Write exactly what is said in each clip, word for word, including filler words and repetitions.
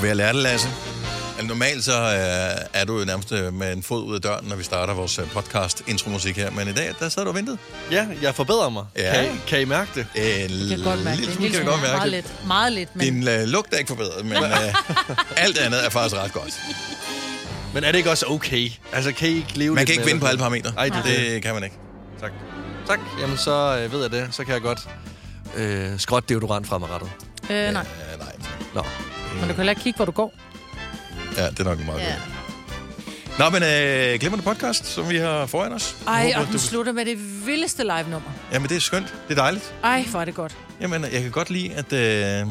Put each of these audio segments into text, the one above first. er ved at lære det, Lasse. Altså, normalt så øh, er du jo nærmest med en fod ud af døren, når vi starter vores podcast intromusik her. Men i dag, der sad du og ventede. Ja, jeg forbedrer mig. Ja. Kan, I, kan I mærke det? Øh, jeg kan godt mærke det. Kan vi godt mærke meget det. Lidt. Meget lidt. Men... Din øh, lugt er ikke forbedret, men øh, alt andet er faktisk ret godt. Men er det ikke også okay? Altså, kan I ikke leve man lidt kan ikke vinde på alle parametre. Nej, det, det kan man ikke. Tak. Tak. Jamen, så øh, ved jeg det. Så kan jeg godt øh, skrotte deodorant fremadrettet. Øh, nej. Ja, nej. Nå. Men du kan heller ikke kigge, hvor du går. Ja, det er nok meget ja. Godt. Nå, men øh, glimrende podcast, som vi har foran os. Ej, håber, og den du... slutter med det vildeste live-nummer. Jamen, det er skønt. Det er dejligt. Ej, hvor er det godt. Jamen, jeg kan godt lide, at... Øh... Jeg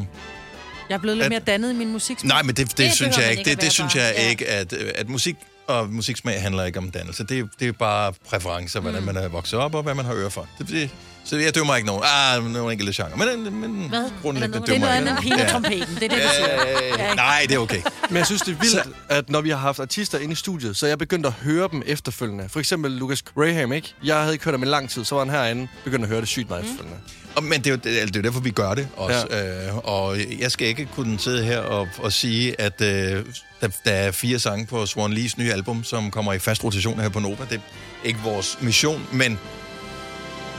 er blevet lidt at... mere dannet i min musiksmag. Nej, men det, det, det synes jeg ikke. Det, det, det synes jeg ja. Ikke, at, at musik og musiksmag handler ikke om dannelse. Det, det er bare præferencer, hvordan mm. man er vokset op og hvad man har øre for. Det, det, så jeg dømmer ikke nogen. Ah, nogle enkelte genre. Men, men grundlæggende dømmer jeg ikke. Det er noget andet pigen og trompeten. Det er det, du siger. Øh, nej, det er okay. Men jeg synes, det er vildt, at når vi har haft artister inde i studiet, så jeg begyndte at høre dem efterfølgende. For eksempel Lucas Graham, ikke? Jeg havde ikke hørt ham i lang tid, så var han herinde begyndte at høre det sygt meget efterfølgende. Mm. Men det er, jo, det er jo derfor, vi gør det også. Ja. Øh, og jeg skal ikke kunne sidde her og, og sige, at øh, der, der er fire sange på Swan Lees nye album, som kommer i fast rotation her på Nova. Det er ikke vores mission, men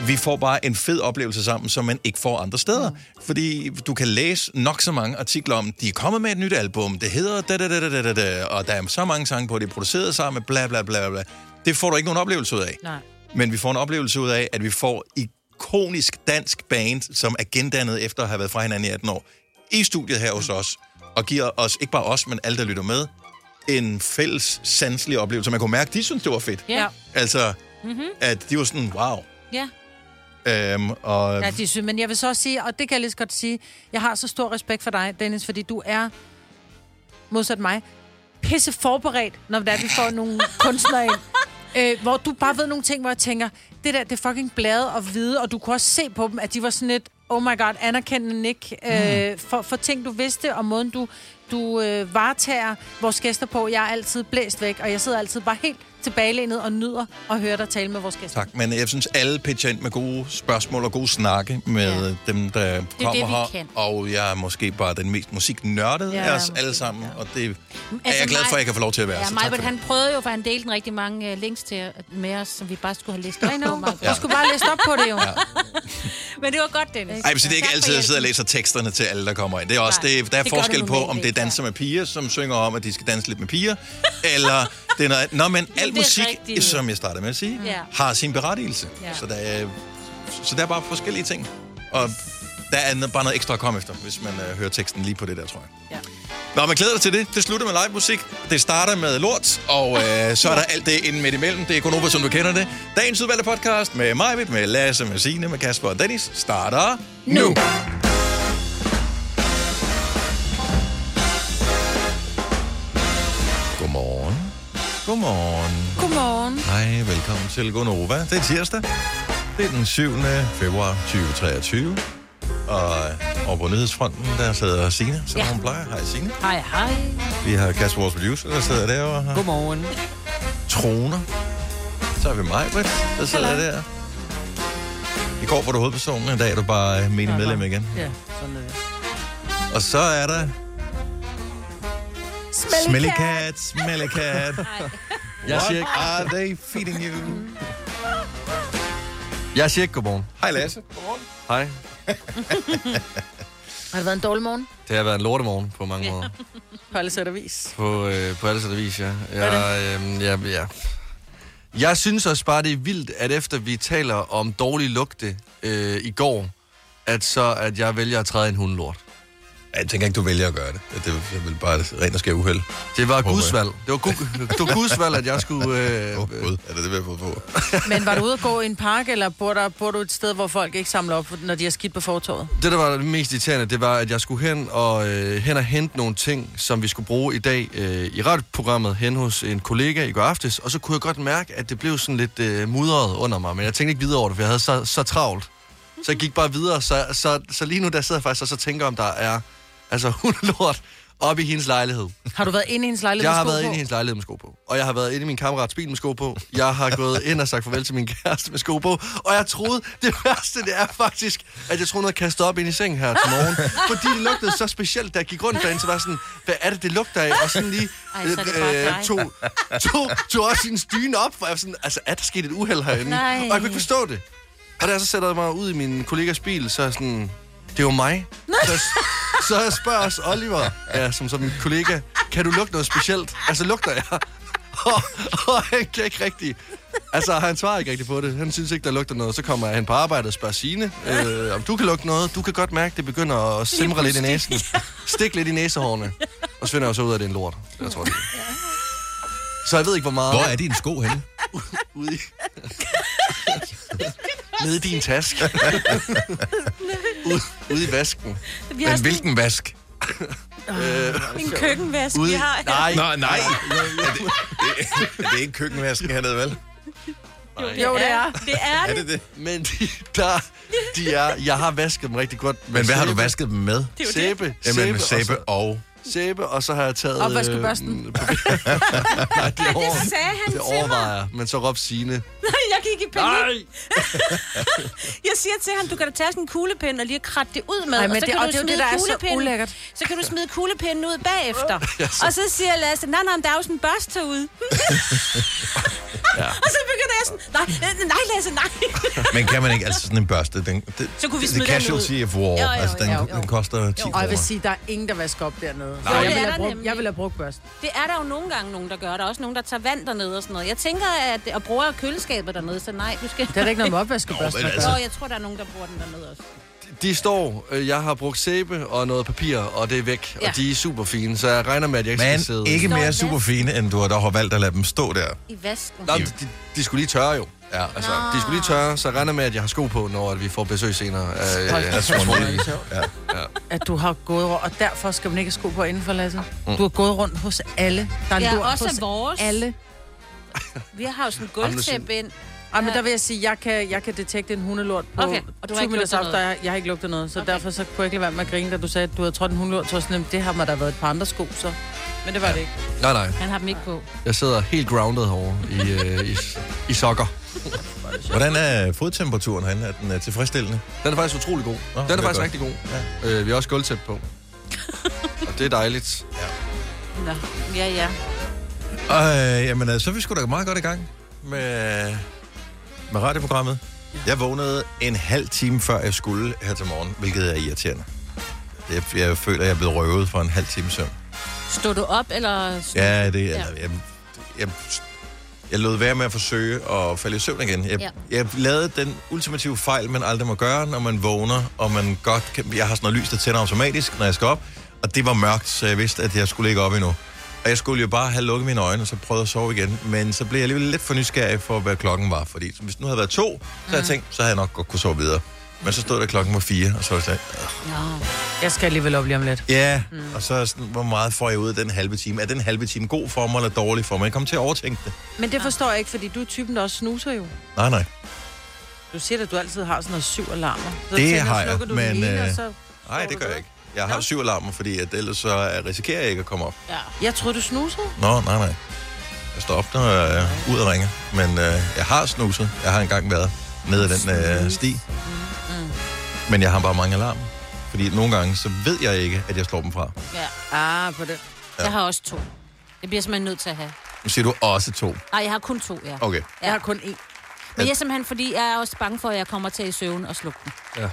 vi får bare en fed oplevelse sammen, som man ikke får andre steder. Mm. Fordi du kan læse nok så mange artikler om, de er kommet med et nyt album, det hedder da da da da da da, og der er så mange sange på, det er produceret sammen med bla bla bla bla. Det får du ikke nogen oplevelse ud af. Nej. Men vi får en oplevelse ud af, at vi får i ikonisk dansk band, som er gendannet efter at have været fra hinanden i atten år, i studiet her hos os, og giver os, ikke bare os, men alle, der lytter med, en fælles sanselig oplevelse, som man kunne mærke, de synes, det var fedt. Ja. Altså, mm-hmm. at de var sådan, wow. Ja. Øhm, og... Ja, de synes, men jeg vil så også sige, og det kan jeg lige så godt sige, jeg har så stor respekt for dig, Dennis, fordi du er, modsat mig, pisse forberedt, når der vi får nogle kunstnere ind. Øh, hvor du bare ved nogle ting, hvor jeg tænker, det der, det er fucking blade og hvide, og du kunne også se på dem, at de var sådan lidt, oh my god, anerkendende Nick, øh, for, for ting, du vidste, og måden, du, du øh, varetager vores gæster på. Jeg er altid blæst væk, og jeg sidder altid bare helt tilbagelænet og nyder at høre dig tale med vores gæster. Tak, men jeg synes, alle pitcher ind med gode spørgsmål og gode snakke med ja. Dem, der det kommer det, her. Kan. Og jeg er måske bare den mest musiknørdede ja, af os alle sammen, ja. Og det altså, er jeg glad for, at jeg kan få lov til at være. Ja, mig, han det. Prøvede jo, for han delte en rigtig mange uh, links til, med os, som vi bare skulle have læst op på. Vi ja. Skulle bare læst op på det jo. Ja. Men det var godt, Dennis. Ej, men det er ikke altid, at jeg sidder og læser teksterne til alle, der kommer ind. Det er også, det, der er det forskel på, om det er danser med piger, som synger om, at de skal danse lidt med piger, eller det er noget... Nå, men al musik, rigtigt. Som jeg startede med at sige, ja. Har sin berettigelse. Ja. Så, der er, så der er bare forskellige ting. Og der er bare noget ekstra at komme efter, hvis man uh, hører teksten lige på det der, tror jeg. Ja. Nå, man glæder dig til det. Det slutter med live musik. Det starter med lort, og uh, så er der alt det inden midt imellem. Det er Konoba, som du kender det. Dagens udvalgte podcast med mig, med Lasse, med Signe, med Kasper og Dennis starter nu. nu. Godmorgen. Godmorgen. Hej, velkommen til Gonova. Det er tirsdag. Det er den syvende februar tyve treogtyve. Og over på nyhedsfronten, der sidder Signe, som ja. Hun plejer. Hej, Signe. Hej, hej. Vi har Kasper, vores producer, der sidder derovre. Her. Godmorgen. Troner. Så er vi mig, Britt, der sidder Hello. Der. I går var du hovedpersonen, en dag er du bare menig medlem igen. Ja, sådan er det. Og så er der... Smelly cat, smelly cat. Jeg siger ikke. Are they feeding you? Jeg siger ikke godmorgen. Hej Lasse. Godmorgen. Hej. Har det været en dårlig morgen? Det har været en lortemorgen på mange måder. På alle sæt og vis. På, øh, på alle sæt og vis, ja. Jeg, øh, ja, ja. Jeg synes også bare, det er vildt, at efter vi taler om dårlig lugte øh, i går, at så at jeg vælger at træde en hundelort. Jeg tænker ikke, du vælger at gøre det. Det var bare rent og skære uheld. Det var gudsvalg. Det var, gu- det var gudsvalg, at jeg skulle... Øh... Oh, God. Er det det, vi har fået på? Men var du ude at gå i en park, eller bor, der, bor du et sted, hvor folk ikke samler op, når de har skidt på fortovet? Det, der var det mest irriterende, det var, at jeg skulle hen og, øh, hen og hente nogle ting, som vi skulle bruge i dag øh, i radioprogrammet hen hos en kollega i går aftes. Og så kunne jeg godt mærke, at det blev sådan lidt øh, mudret under mig. Men jeg tænkte ikke videre over det, for jeg havde så, så travlt. Så jeg gik bare videre. Så, så, så lige nu, der sidder jeg faktisk og så tænker, om der er... Altså hundelort op i hendes lejlighed. Har du været inde i hendes lejlighed med sko på? Jeg har været inde i hendes lejlighed med sko på. Og jeg har været inde i min kammerats bil med sko på. Jeg har gået ind og sagt farvel til min kæreste med sko på. Og jeg troede, det værste det er faktisk, at jeg troede noget kastet op ind i sengen her til morgen. Fordi det lugtede så specielt, da jeg gik rundt derinde, så var sådan, hvad er det, det lugter af? Og sådan lige Ej, så øh, tog, tog, tog også sin dyne op, for jeg var sådan, altså er der sket et uheld herinde? Nej. Og jeg kunne ikke forstå det. Og da jeg så sætter mig ud i min kollegas bil, så er sådan, det er jo mig. Så, så jeg spørger også Oliver, ja, som, som min kollega, kan du lugte noget specielt? Altså, lugter jeg? Og, og han kan ikke rigtig. Altså, han svarer ikke rigtig på det. Han synes ikke, der lugter noget. Så kommer han på arbejde og spørger Signe, øh, om du kan lugte noget. Du kan godt mærke, det begynder at simre lidt i næsen. Stik lidt i næsehårene. Og så finder jeg så ud af, det er en lort. Jeg tror det. Så jeg ved ikke, hvor meget... Hvor er dine sko henne? Ude i... Nede i din taske. Ude, ude i vasken. Men hvilken vask? øh, en køkkenvask, ude... vi har her. Nej, nej. Det, det, det er ikke køkkenvasken hernede, vel? Jo, det jo, det er det. Er det, er det, det? Men de, der, de er... Jeg har vasket dem rigtig godt. Men hvad sæbe. Har du vasket dem med? Sæbe. Jamen, sæbe og... Sæbe, og så har jeg taget... Opvaskebørsten. Øh, Nej, det, over, det sagde han det overvejer jeg, men så råb Signe. Nej, jeg gik i panik. Jeg siger til ham, du kan da tage sådan en kuglepen og lige kratte det ud med. Ej, men og så det, kan og du smide kuglepinden. Så, så kan du smide kuglepinden ud bagefter. Ja, så. Og så siger Lasse, nej, nej, der er jo sådan en børste herude. Ja. Og så begynder jeg sådan, nej, nej, Lasse, nej. Men kan man ikke, altså sådan en børste, den... Det, så kunne vi smide den ud. Casualty of war, jo, jo, altså den, jo, jo. Den koster ti kroner. Og jeg vil sige, der er ingen, der vasker op dernede. Nej, jeg, vil brugt, jeg vil have brugt børsten. Det er der jo nogle gange nogen, der gør. Der er også nogen, der tager vand dernede og sådan noget. Jeg tænker, at og bruger køleskabet dernede, så nej, du skal... Der er ikke noget med opvaskebørsten. Nå, altså. Nå, jeg tror, der er nogen, der bruger den dernede også. De står, jeg har brugt sæbe og noget papir, og det er væk, ja. Og de er super fine, så jeg regner med, at jeg ikke Men skal sidde. Men ikke mere super fine, end du har dog valgt at lade dem stå der. I vasken. Nå, de, de skulle lige tørre jo. Ja, altså, Nå. de skulle lige tørre, så jeg regner med, at jeg har sko på, når vi får besøg senere. Øh, ja, ja, ja. At du har gået rundt, og derfor skal man ikke have sko på indenfor, Lasse. Mm. Du har gået rundt hos alle. Der er ja, lort også hos vores. Alle. Vi har jo sådan en gulvtæppe ind. Ah, men der vil jeg sige, jeg kan, jeg kan detekte en hundelort på okay. tyve minutter after, jeg, jeg har ikke lugtet noget. Så okay. derfor så kunne jeg ikke lade være med at grine, da du sagde, at du havde trådt en hundelort. Så sådan, det har man da været et par andre sko, så... Men det var ja. det ikke. Nej, nej. Han har dem ikke på. Jeg sidder helt grounded herovre i, øh, i, i sokker. Hvordan er fodtemperaturen herinde? Er den er tilfredsstillende? Den er faktisk utrolig god. Oh, den er faktisk rigtig god. Ja. Øh, vi har også gulvtæt på. Og det er dejligt. Ja. Nå, ja, ja. Øh, jamen, så er vi sgu da meget godt i gang med... med radioprogrammet. Jeg vågnede en halv time før jeg skulle her til morgen, hvilket er irriterende. Jeg, jeg føler, at jeg er blevet røvet for en halv time søvn. Stod du op, eller... Stod ja, det... Ja. Jeg, jeg, jeg, jeg lod være med at forsøge at falde i søvn igen. Jeg, ja. jeg lavede den ultimative fejl, man aldrig må gøre, når man vågner, og man godt kan... Jeg har sådan noget lys, der tænder automatisk, når jeg skal op, og det var mørkt, så jeg vidste, at jeg skulle ikke op endnu. Og jeg skulle jo bare have lukket mine øjne, og så prøvede at sove igen. Men så blev jeg alligevel lidt for nysgerrig for, hvad klokken var. Fordi hvis nu havde været to, så havde jeg tænkt, så havde jeg nok godt kunne sove videre. Men så stod der klokken var fire, og så var jeg ja. Jeg skal alligevel op lige om lidt. Ja, mm. og så sådan, hvor meget får jeg ud af den halve time? Er den halve time god for mig, eller dårlig for mig? Jeg kom til at overtænke det. Men det forstår jeg ikke, fordi du er typen, der også snuser jo. Nej, nej. Du siger, at du altid har sådan noget syv alarmer. Så det tænker, har jeg, du men... Line, øh... så nej, det gør jeg ikke. Jeg har syv alarmer, fordi at ellers så risikerer jeg ikke at komme op. Ja. Jeg troede, du snusede. Nå, nej, nej. Jeg står op, når jeg er ud og ringer. Men øh, jeg har snuset. Jeg har engang været nede af den øh, sti. Mm. Mm. Men jeg har bare mange alarmer. Fordi nogle gange, så ved jeg ikke, at jeg slår dem fra. Ja, ah, på det. Ja. Jeg har også to. Det bliver simpelthen nødt til at have. Nu siger du også to? Nej, jeg har kun to, ja. Okay. Jeg har kun én. Men jeg er simpelthen, fordi jeg er også bange for, at jeg kommer til i søvn og slukke den. Ja.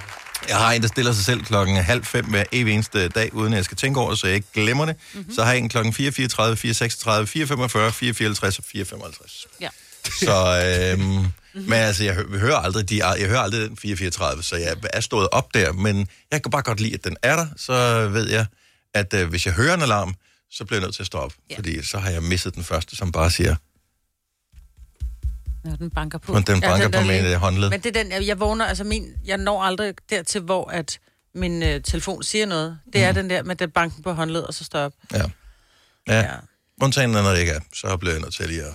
Jeg har en, der stiller sig selv klokken halv fem hver evig eneste dag, uden at jeg skal tænke over det, så jeg ikke glemmer det. Mm-hmm. Så har jeg en klokken fire, fireogtredive, fire, seksogtredive, fire, femogfyrre, fire, fireoghalvtreds og fire, femoghalvtreds. Ja. Så, øhm, mm-hmm. men altså, jeg hører aldrig, de, jeg hører aldrig den fire, fireogtredive, så jeg er stået op der, men jeg kan bare godt lide, at den er der, så ved jeg, at øh, hvis jeg hører en alarm, så bliver jeg nødt til at stå op, yeah. fordi så har jeg misset den første, som bare siger... Når den banker på. Men den banker ja, den på min håndled. Men det er den, jeg vågner, altså min, jeg når aldrig dertil, hvor at min øh, telefon siger noget. Det mm. er den der med den banken på håndled, og så står op. Ja. Ja. ja. Undtagen, når det ikke er, så bliver jeg nødt til lige at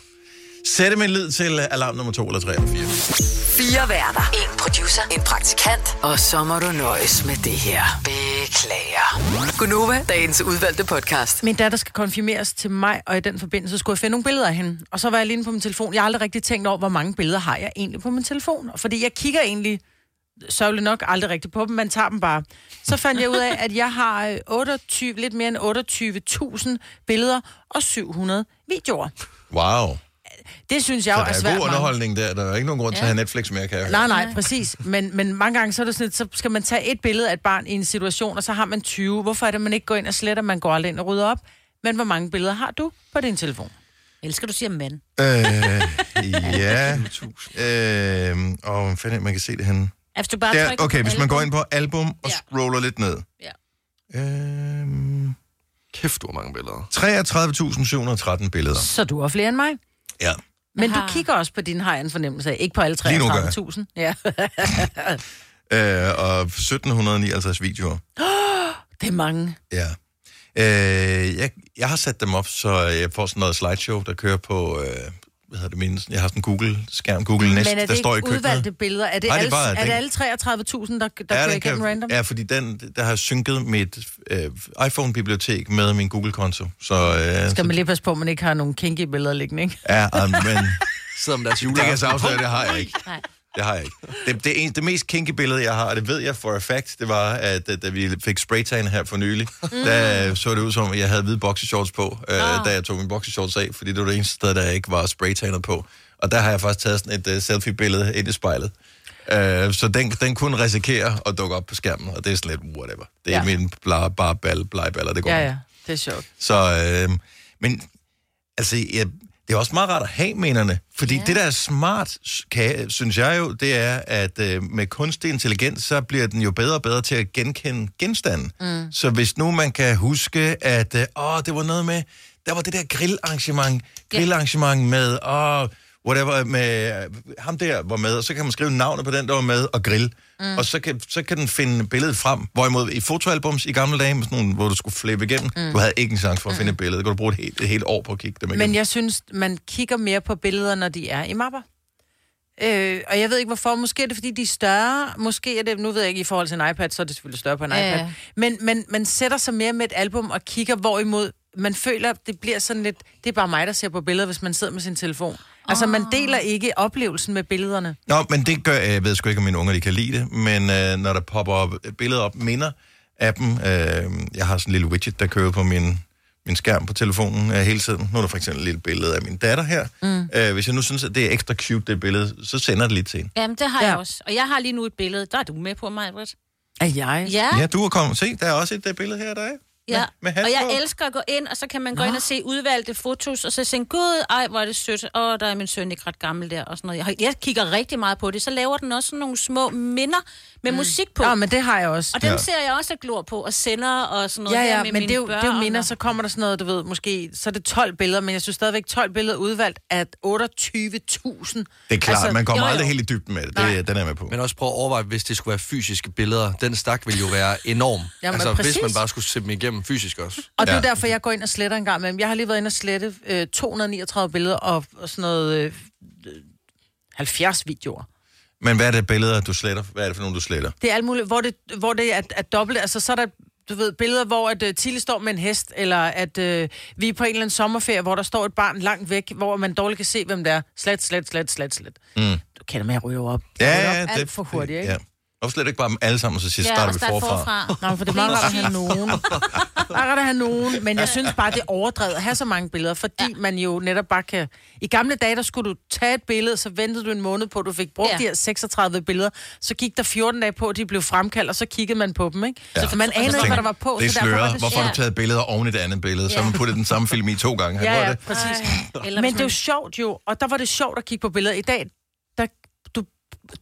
sætte min lid til alarm nummer to eller tre eller fire. Fire værter. En producer. En praktikant. Og så må du nøjes med det her. Beklager. Gunova, dagens udvalgte podcast. Min datter skal konfirmeres til mig, og i den forbindelse skulle jeg finde nogle billeder af hende. Og så var jeg lige på min telefon. Jeg har aldrig rigtig tænkt over, hvor mange billeder har jeg egentlig på min telefon. Fordi jeg kigger egentlig sørgeligt nok aldrig rigtigt på dem. Man tager dem bare. Så fandt jeg ud af, at jeg har otteogtyve, lidt mere end otteogtyve tusind billeder og syv hundrede videoer. Wow. Det synes jeg jo er svært. Så der er, er god underholdning der. Der er ikke nogen grund ja. til at have Netflix mere, kan jeg høre. Nej, nej, præcis. Men, men mange gange så er det sådan, så skal man tage et billede af et barn i en situation, og så har man tyve. Hvorfor er det, man ikke går ind og sletter? Man går aldrig ind og rydder op. Men hvor mange billeder har du på din telefon? Elsker du siger mand. Øh, ja. øh, og fandme, man kan se det henne. Hvis du bare der, okay, hvis album. Man går ind på album og ja. Roller lidt ned. Ja. Øh, kæft, du har mange billeder. treogtredive tusind syv hundrede og tretten billeder. Så du har flere end mig? Ja. Men aha. Du kigger også på din har en fornemmelse af, ikke på alle treogtredive tusind. Ja. øh, og sytten nioghalvtreds videoer. Det er mange. Ja. Øh, jeg, jeg har sat dem op, så jeg får sådan noget slideshow, der kører på, øh, hvad hedder det mindst? Jeg har sådan en Google-skærm, Google Nest, der står i køkkenet. Men er det ikke udvalgte billeder? Er det, nej, det er alle, er det alle treogtredive tusind, der, der ja, kører igennem random? Ja, fordi den, der har synket mit øh, iPhone-bibliotek med min Google-konto. Så, øh, skal man lige passe på, at man ikke har nogen kinky billeder liggende, ikke? Ja, men som deres juleaften. Det kan jeg så afsløre, det har jeg ikke. Nej. Det har jeg ikke. Det, det, en, det mest kinky billede, jeg har, og det ved jeg for a fact, det var, at da vi fik spraytan her for nylig, mm. der så det ud som, at jeg havde hvide boxershorts på, øh, oh. da jeg tog min boxershorts af, fordi det var det eneste sted, der ikke var spraytanet på. Og der har jeg faktisk taget sådan et uh, selfie-billede ind i spejlet. Uh, så den, den kunne risikere at dukke op på skærmen, og det er sådan lidt whatever. Det er ja. Min bla, bare ball, blegeballer, det går. Ja, ja, det er sjovt. Så, øh, men, altså, jeg... Det er også meget rart at have, menerne. Fordi ja. Det, der er smart, kan, synes jeg jo, det er, at øh, med kunstig intelligens, så bliver den jo bedre og bedre til at genkende genstanden. Mm. Så hvis nu man kan huske, at øh, åh, det var noget med, der var det der grillarrangement, grillarrangement yeah. med, åh, whatever, med ham der var med, og så kan man skrive navnet på den, der var med, og grill. Mm. Og så kan, så kan den finde billedet frem. Hvorimod i fotoalbums i gamle dage, med sådan nogle, hvor du skulle flippe igennem, mm. du havde ikke en chance for at mm. finde et billede. Du kunne bruge et helt, et helt år på at kigge dem igennem. Men jeg synes, man kigger mere på billeder, når de er i mapper. Øh, og jeg ved ikke hvorfor. Måske er det, fordi de er større. Måske er det, nu ved jeg ikke, i forhold til en iPad, så er det selvfølgelig større på en ja. iPad. Men man, man sætter sig mere med et album og kigger, hvorimod man føler, at det bliver sådan lidt... Det er bare mig, der ser på billeder, hvis man sidder med sin telefon. Altså, man deler ikke oplevelsen med billederne. Nå, men det gør... Jeg ved sgu ikke, om mine unger, de kan lide det, men øh, når der popper billeder op, minder af dem... Øh, jeg har sådan en lille widget, der kører på min, min skærm på telefonen øh, hele tiden. Nu er der for eksempel et lille billede af min datter her. Mm. Øh, hvis jeg nu synes, at det er ekstra cute, det billede, så sender det lige til en. Jamen, det har ja. jeg også. Og jeg har lige nu et billede. Der er du med på mig, Britt. Er jeg? Ja. Ja, du er kommet. Se, der er også et der billede her, der er. Ja, og jeg elsker at gå ind, og så kan man gå Nå. ind og se udvalgte fotos, og så tænke, gud, ej, hvor er det sødt, og der er min søn ikke ret gammel der, og sådan noget. Jeg, jeg kigger rigtig meget på det, så laver den også sådan nogle små minder med mm. musik på. Ja, men det har jeg også. Og dem ja. ser jeg også at glor på, og sender og sådan noget ja, ja, her med mine børn. Ja, men det er jo, det er minder, så kommer der sådan noget, du ved, måske, så er det tolv billeder, men jeg synes stadigvæk, tolv billeder udvalgt af otteogtyve tusind. Det er klart, altså, man kommer jo, jo. aldrig helt i dybden med det, det den er med på. Men også prøv at overveje, hvis det skulle være fysiske billeder, den stak ville jo være enorm. Ja, altså, præcis. Hvis man bare skulle sætte dem igennem fysisk også. Og det er ja. derfor, jeg går ind og sletter en gang med dem. Jeg har lige været ind og slette øh, to hundrede niogtredive billeder og, og sådan noget øh, halvfjerds videoer. Men hvad er det billeder, du sletter? Hvad er det for nogle, du sletter? Det er alt muligt, hvor det, hvor det er, er dobbelt. Altså, så er der, du ved, billeder, hvor at, uh, Tilly står med en hest, eller at uh, vi er på en eller anden sommerferie, hvor der står et barn langt væk, hvor man dårligt kan se, hvem det er. Slet, slet, slet, slet, slet. Mm. Du kender mig, jeg ryger op. Ja, ryger op. Ja, det, alt for hurtigt, ikke? Ja. Og slet ikke bare dem alle sammen, og så siger, ja, starter vi forfra. forfra. Nå, for det bliver rart at have nogen. Bare rart at have nogen, men jeg synes bare, det er overdrevet at have så mange billeder, fordi ja. man jo netop bare kan... I gamle dage, der skulle du tage et billede, så ventede du en måned på, at du fik brugt ja. de her seksogtredive billeder, så gik der fjorten dage på, de blev fremkaldt, og så kiggede man på dem, ikke? Ja. Så man anede ikke, hvad der var på. Det er sløret. Det... Hvorfor har du taget billeder oven i det andet billede? Ja. Så man puttet den samme film i to gange. Ja, ja, det? Præcis. Ej. Men det er jo sjovt jo, og der var det sjovt at kigge på billeder. I dag, der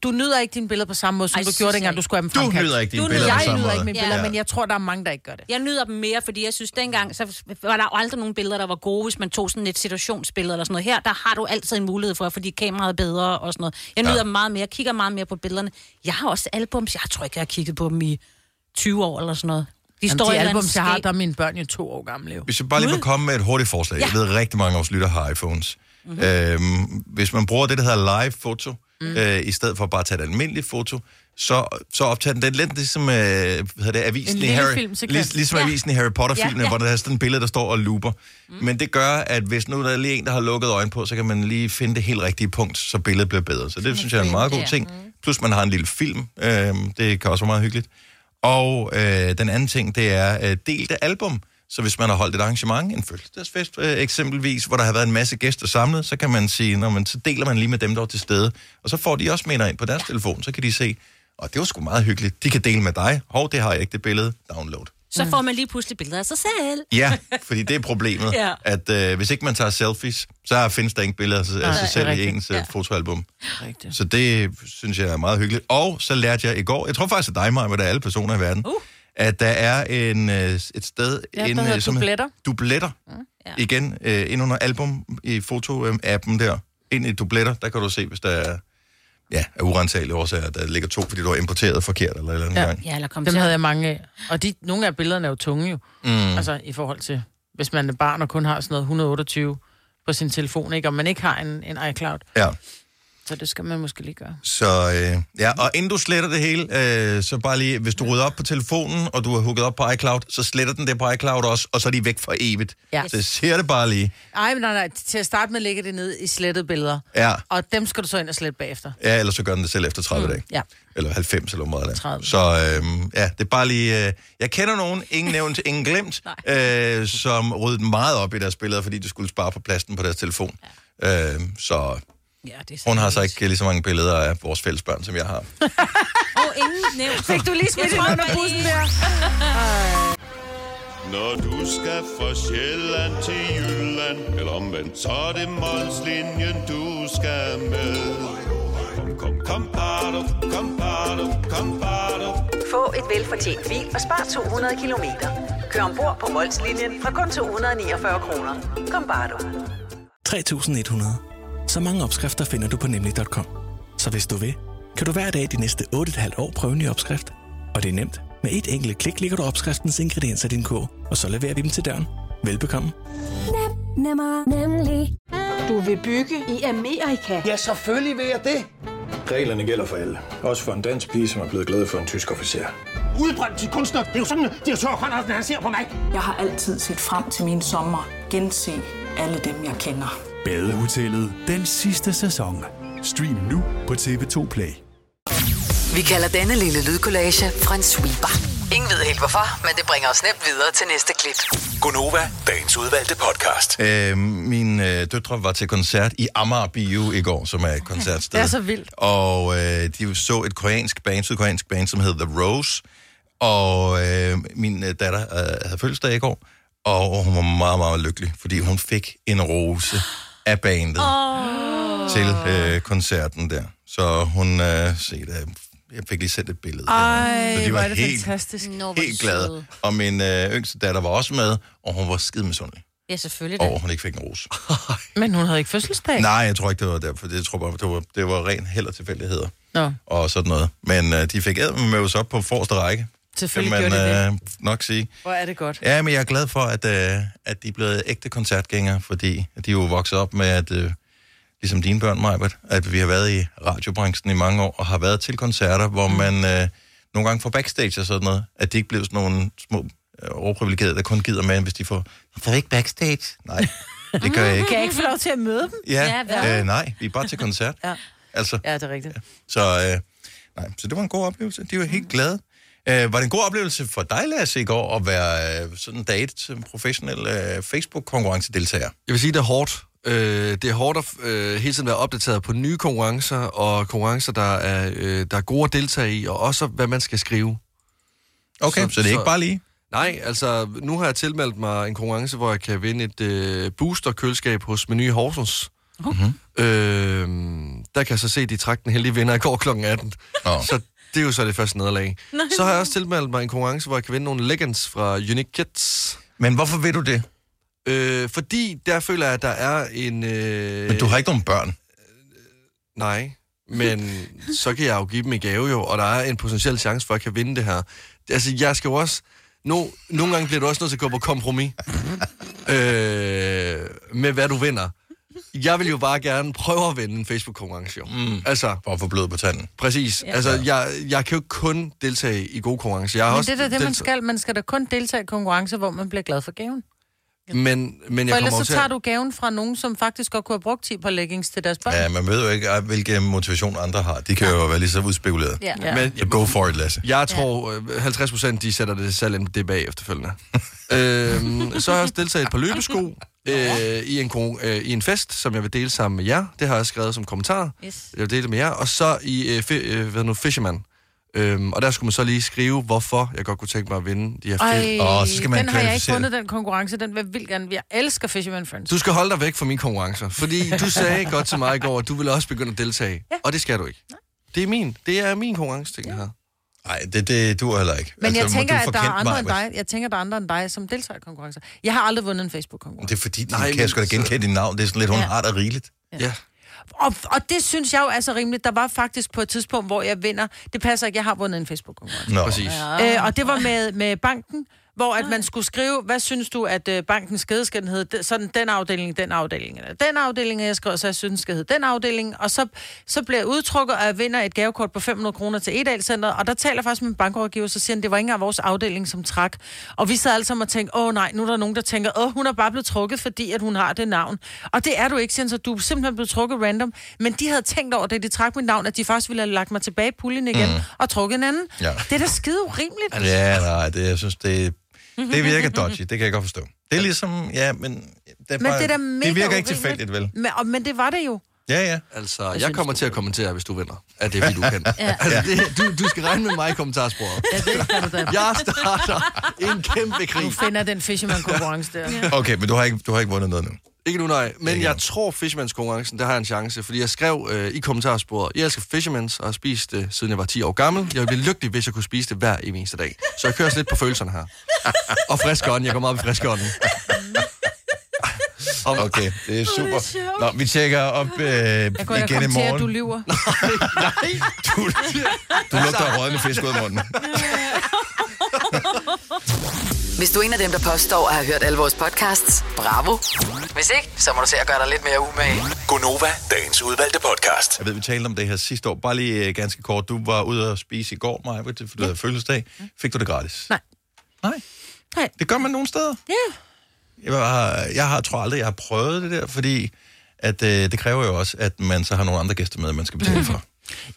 du nyder ikke dine billeder på samme måde, som Ej, du gjorde dengang, du skulle have dem fremkaldt. Du nyder ikke dine billeder på samme måde. Jeg nyder ikke mine billeder, ja. men jeg tror, der er mange, der ikke gør det. Jeg nyder dem mere, fordi jeg synes, dengang så var der aldrig nogen billeder, der var gode, hvis man tog sådan et situationsbillede eller sådan noget. Her, der har du altid en mulighed for, fordi kameraet er bedre og sådan noget. Jeg nyder ja. dem meget mere, kigger meget mere på billederne. Jeg har også albums, jeg tror ikke, jeg har kigget på dem i tyve år eller sådan noget. De Jamen, står de albums, jeg har, der er mine børn jo to år gamle. Jo. Hvis jeg bare lige må komme med et hurtigt forslag. Ja. Jeg ved, rigtig mange af os lytter har iPhones. Mm-hmm. Øhm, hvis man bruger det, der hedder live foto, mm. øh, i stedet for bare at tage et almindeligt foto, så, så optager den den lidt ligesom øh, hvad det, avisen i Harry, film, lig, ligesom ja. avisen i Harry Potter-filmen, ja, ja. hvor der er sådan et billede, der står og looper. Mm. Men det gør, at hvis nu der er lige en, der har lukket øjnene på, så kan man lige finde det helt rigtige punkt, så billedet bliver bedre. Så det mm. synes jeg er en meget god ting. Mm. Plus man har en lille film. Øh, det kan også være meget hyggeligt. Og øh, den anden ting, det er øh, delte album. Så hvis man har holdt et arrangement, en fødselsdagsfest øh, eksempelvis, hvor der har været en masse gæster samlet, så kan man sige, når man, så deler man lige med dem, der er til stede. Og så får de også mener ind på deres telefon, så kan de se, og det var sgu meget hyggeligt. De kan dele med dig. Hov, det har jeg ikke, det billede. Download. Så får man lige pludselig billeder af sig selv. Ja, fordi det er problemet, ja. at øh, hvis ikke man tager selfies, så findes der ikke billeder af sig, af sig selv i ens ja. fotoalbum. Rigtigt. Så det synes jeg er meget hyggeligt. Og så lærte jeg i går, jeg tror faktisk at dig, Maja, hvor der er alle personer i verden, uh. at der er en, et sted... Ja, en, der hedder som dubletter. Dubletter. Uh, ja. Igen, øh, ind under album i fotoappen der. Ind i dubletter, der kan du se, hvis der er... Ja, af urensagelige årsager, der ligger to, fordi du har importeret forkert eller eller andet ja. gang. Ja, eller kom Dem til. havde jeg mange af. Og de, nogle af billederne er jo tunge jo. Mm. Altså i forhold til, hvis man er barn og kun har sådan noget et hundrede otteogtyve på sin telefon, ikke? Og man ikke har en, en iCloud. Ja. Så det skal man måske lige gøre. Så øh, ja, og inden du sletter det hele, øh, så bare lige, hvis du rydder op på telefonen, og du har hooket op på iCloud, så sletter den det på iCloud også, og så er de væk for evigt. Ja. Så ser det bare lige. Ej, men nej, nej, til at starte med lægger det ned i slettede billeder. Ja. Og dem skal du så ind og slette bagefter. Ja, eller så gør den det selv efter tredive mm. dage. Ja. Eller halvfems eller meget andet. Så øh, ja, det er bare lige... Øh, jeg kender nogen, ingen nævnt, ingen glemt, øh, som ryddede meget op i deres billeder, fordi de skulle spare på pladsen på deres telefon. Ja. Øh, så... Ja, det hun har så ikke lige så mange billeder af vores fælles børn, som jeg har. Åh, oh, ingen nævnt. Fik du lige smidt under bussen der? Når du skal fra Sjælland til Jylland, eller omvendt, så er det Molslinjen, du skal med. Kom, kom, kom, bado, kom, bado, kom, bado. Få et velfortjent bil og spar to hundrede kilometer. Kør ombord på Molslinjen fra kun to hundrede niogfyrre kroner. Kom, bado. tre tusind et hundrede. Så mange opskrifter finder du på nemlig punktum com. Så hvis du vil, kan du hver dag de næste otte komma fem år prøve en ny opskrift. Og det er nemt. Med et enkelt klik lægger du opskriftens ingredienser i din kog, og så leverer vi dem til døren. Velbekomme. Nem, nemmer, nemlig. Du vil bygge i Amerika? Ja, selvfølgelig vil jeg det. Reglerne gælder for alle. Også for en dansk pige, som er blevet glad for en tysk officer. Udbrøndt til kunstner. Det er jo sådan, at de har tørt, han ser på mig. Jeg har altid set frem til min sommer. Gense alle dem, jeg kender. Badehotellet. Den sidste sæson. Stream nu på T V to Play. Vi kalder denne lille lydkollage en sweeper. Ingen ved helt hvorfor, men det bringer os nemt videre til næste klip. Gunova, dagens udvalgte podcast. Øh, mine øh, døtre var til koncert i Amager Bio i går, som er et koncertsted. Det er så vildt. Og øh, de så et koreansk band, sydkoreansk band, som hedder The Rose. Og øh, min øh, datter øh, havde fødselsdag i går, og hun var meget, meget lykkelig, fordi hun fik en rose af bandet oh. til øh, koncerten der. Så hun øh, set af... Jeg fik lige sendt et billede. Ej, så de var, var det helt, fantastisk. Nå, helt glade. Og min øh, yngste datter var også med, og hun var skidmisundelig. Ja, selvfølgelig. Og hun ikke fik en rose. Men hun havde ikke fødselsdag? Nej, jeg tror ikke, det var derfor. Jeg tror bare, det var, det var ren held og tilfældigheder. Nå. Og sådan noget. Men øh, de fik eddermøves op på forreste række. Selvfølgelig man, gjorde de øh, det. Nok sige. Hvor er det godt. Ja, men jeg er glad for, at, øh, at de er blevet ægte koncertgængere, fordi de er jo vokset op med, at... Øh, ligesom dine børn, Majbert, at vi har været i radiobranchen i mange år, og har været til koncerter, hvor man øh, nogle gange får backstage og sådan noget, at det ikke bliver sådan nogle små øh, overprivilegerede, der kun gider med, hvis de får... Får ikke backstage? Nej, det gør jeg ikke. Kan jeg ikke få lov til at møde dem? Ja, ja øh, nej, vi er bare til koncert. ja. Altså, ja, det er rigtigt. Ja. Så, øh, nej, så det var en god oplevelse. De var helt glade. Øh, var det en god oplevelse for dig, Lasse, i går, at være øh, sådan en date, professionel øh, Facebook-konkurrencedeltager? Jeg vil sige, det er hårdt. Øh, det er hårdt at øh, hele tiden være opdateret på nye konkurrencer, og konkurrencer, der er, øh, der er gode at deltage i, og også hvad man skal skrive. Okay, så, så det er ikke bare lige? Nej, altså nu har jeg tilmeldt mig en konkurrence, hvor jeg kan vinde et øh, boosterkøleskab hos Meny Horsens. Uh-huh. Øh, der kan jeg så se, de trak den heldige vinder i går klokken atten. Oh. Så det er jo så det første nederlag. Nej. Så har jeg også tilmeldt mig en konkurrence, hvor jeg kan vinde nogle legends fra Unique Kids. Men hvorfor vil du det? Øh, fordi der føler jeg, at der er en... Øh... Men du har ikke nogen børn? Øh, nej, men så kan jeg jo give dem i gave jo, og der er en potentiel chance for, at jeg kan vinde det her. Altså, jeg skal jo også... No, nogle gange bliver du også nødt til at gå på kompromis øh, med, hvad du vinder. Jeg vil jo bare gerne prøve at vinde en Facebook-konkurrence, jo. Mm. Altså, for at få blød på tanden. Præcis. Ja. Altså, jeg, jeg kan jo kun deltage i gode konkurrencer. Jeg har men også det er da det, deltage... man skal. Man skal da kun deltage i konkurrencer, hvor man bliver glad for gaven. Men, men jeg for ellers så tager at... du gaven fra nogen, som faktisk godt kunne have brugt ti par leggings til deres børn. Ja, man ved jo ikke, hvilke motivation andre har. De kan ja. jo være lige så udspekuleret. Ja. Ja. Men, ja, go for it, Lasse. Jeg tror, ja. halvtreds procent de sætter det selv ind det bag efterfølgende. øhm, så har jeg også deltaget et par løbesko øh, i, en, øh, i en fest, som jeg vil dele sammen med jer. Det har jeg skrevet som kommentar. Yes. Jeg vil dele det med jer. Og så i øh, fi, øh, hvad nu, Fisherman. Øhm, og der skulle man så lige skrive, hvorfor jeg godt kunne tænke mig at vinde de her film. Åh, så skal man den har jeg ikke vundet, den konkurrence. Den vil jeg vildt gerne. Jeg elsker Fisherman Friends. Du skal holde dig væk fra mine konkurrencer. Fordi du sagde godt til mig i går, at du ville også begynde at deltage. Ja. Og det skal du ikke. Nej. Det er min. Det er min konkurrence, ting ja. her. Nej, det, det du heller ikke. Men altså, jeg tænker, at der er andre mig, end dig. Jeg tænker, der er andre end dig, som deltager i konkurrencer. Jeg har aldrig vundet en Facebook-konkurrence. Det er fordi, de nej, kan jeg sgu da genkende din navn. Det er sådan lidt, hun har det rigeligt. Ja. ja. Og, og det synes jeg jo er så rimeligt. Der var faktisk på et tidspunkt, hvor jeg vinder. Det passer ikke, jeg har vundet en Facebook-konkurrence. Nå, præcis. Øh, og det var med, med banken, hvor at man skulle skrive, hvad synes du, at øh, bankens kædeskænd hed? Sådan den afdeling, den afdeling, eller den afdeling, jeg skrev, så jeg synes, den hed den afdeling. Og så, så bliver jeg udtrukket, og jeg vinder et gavekort på fem hundrede kroner til Edalcenteret. Og der taler faktisk med en bankrådgiver, så siger han, det var ikke engang vores afdeling, som trak. Og vi sad alle sammen og tænkte, åh nej, nu er der nogen, der tænker, åh, hun er bare blevet trukket, fordi at hun har det navn. Og det er du ikke, siger han, så du er simpelthen blevet trukket random. Men de havde tænkt over det, de trak mit navn, at de faktisk ville have lagt mig tilbage i puljen igen mm. og trukket en anden. Ja. Det er da skide urimeligt. Ja, nej, det, jeg synes, det det virker dodgy, det kan jeg godt forstå. Det er ligesom, ja, men... Det, er bare, men det, er det virker ikke tilfældigt, vel? Men, men det var det jo. Ja, ja. Altså, jeg, jeg kommer til at kommentere, hvis du vinder. At det er, fordi du kan. Ja. Altså, det, du, du skal regne med mig i kommentarsporet. Ja, det kan du da. Jeg starter en kæmpe krig. Du finder den Fisherman-konkurrence der. Ja. Okay, men du har, ikke, du har ikke vundet noget nu. Ikke nu, nej. Men ikke jeg nu. tror, Fishermans-konkurrencen, der har en chance. Fordi jeg skrev øh, i kommentarsporet, jeg elsker Fishermans og har spist det, siden jeg var ti år gammel. Jeg ville blive lykkelig, hvis jeg kunne spise det hver eneste dag. Så jeg kører lidt på følelserne her. Og friske ånden. Jeg kommer op i friske ånden. Okay, det er super. Nå, vi tjekker op øh, igen i morgen. Jeg kan til, at du lyver. nej, nej. Du, du lugter rødende fisk ud af munden. Hvis du er en af dem, der påstår at have hørt alle vores podcasts, bravo. Hvis ikke, så må du se at gøre dig lidt mere umage. Gonova, dagens udvalgte podcast. Jeg ved, vi talte om det her sidste år. Bare lige ganske kort. Du var ude og spise i går, Maja, for du havde fødselsdag. Fik du det gratis? Nej. Nej? Nej. Det gør man nogle steder? Ja. Yeah. Jeg, har, jeg har, tror aldrig, jeg har prøvet det der, fordi at, øh, det kræver jo også, at man så har nogle andre gæster med, man skal betale for.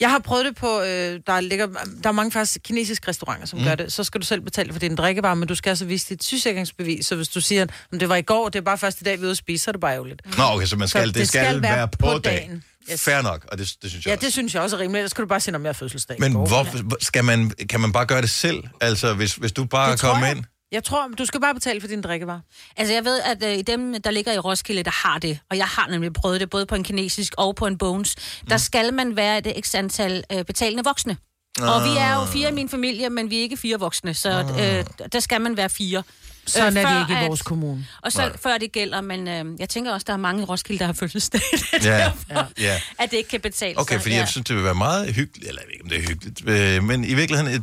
Jeg har prøvet det på, øh, der, ligger, der er mange faktisk kinesiske restauranter, som mm. gør det. Så skal du selv betale for din drikkevarer, men du skal altså vise dit sygesikringsbevis. Så hvis du siger, at det var i går, det er bare først i dag, vi er ude at spise, så er det bare ærgerligt. Nå okay, så man skal, så det, det skal, skal være på, på dagen. dagen. Yes. Fair nok, og det, det synes jeg ja, også. Ja, det synes jeg også er rimeligt. Ellers kan du bare sige, når jeg har fødselsdag. Men hvorfor, skal man, kan man bare gøre det selv? Altså, hvis, hvis du bare kommer ind... Jeg tror, du skal bare betale for dine drikkevarer. Altså, jeg ved, at øh, dem, der ligger i Roskilde, der har det, og jeg har nemlig prøvet det, både på en kinesisk og på en Bones, der mm. skal man være et x antal øh, betalende voksne. Ah. Og vi er jo fire i min familie, men vi er ikke fire voksne, så øh, der skal man være fire. Sådan er det ikke at, i vores kommune. Og så Nej. før det gælder, men øh, jeg tænker også, der er mange i Roskilde, der har fødselsdag, ja. ja. at det ikke kan betale okay, sig. Okay, fordi ja. jeg synes, det vil være meget hyggeligt, eller jeg ved ikke, om det er hyggeligt, øh, men i virkeligheden... Et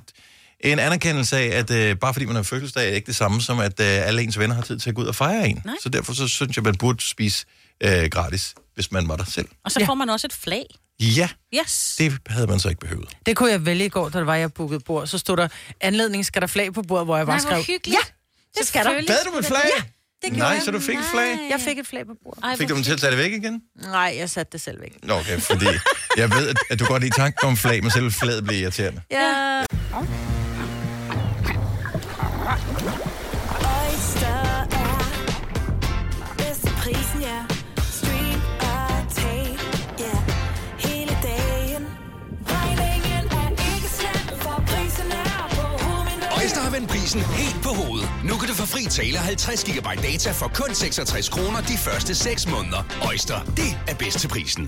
En anerkendelse af, at øh, bare fordi man har fødselsdag, er ikke det samme som, at øh, alle ens venner har tid til at gå ud og fejre en. Nej. Så derfor så synes jeg, man burde spise øh, gratis, hvis man var der selv. Og så ja. får man også et flag. Ja, yes. Det havde man så ikke behøvet. Det kunne jeg vælge i går, da det var, jeg bookede bord. Så stod der, anledning skal der flag på bordet, hvor jeg bare skrev... Nej, hvor hyggeligt. Ja, det skal der. Bad du et flag? Ja. Nej, så du fik Nej. et flag? Jeg fik et flag på bordet. Ej, fik du dem til at tage det væk igen? Nej, jeg satte det selv væk. Nå, okay, fordi jeg ved, at, at du godt lide tanken om flag, men selv flaget bliver irriterende. Ja. Oyster er bedst til prisen, ja. Stream og tag, ja. Hele dagen. Regningen er ikke slem, for prisen er på hovedet. Oyster har vendt prisen helt på hovedet. Nu kan du få fri tale og halvtreds gigabyte data for kun seksogtres kroner de første seks måneder. Oyster, det er bedst til prisen.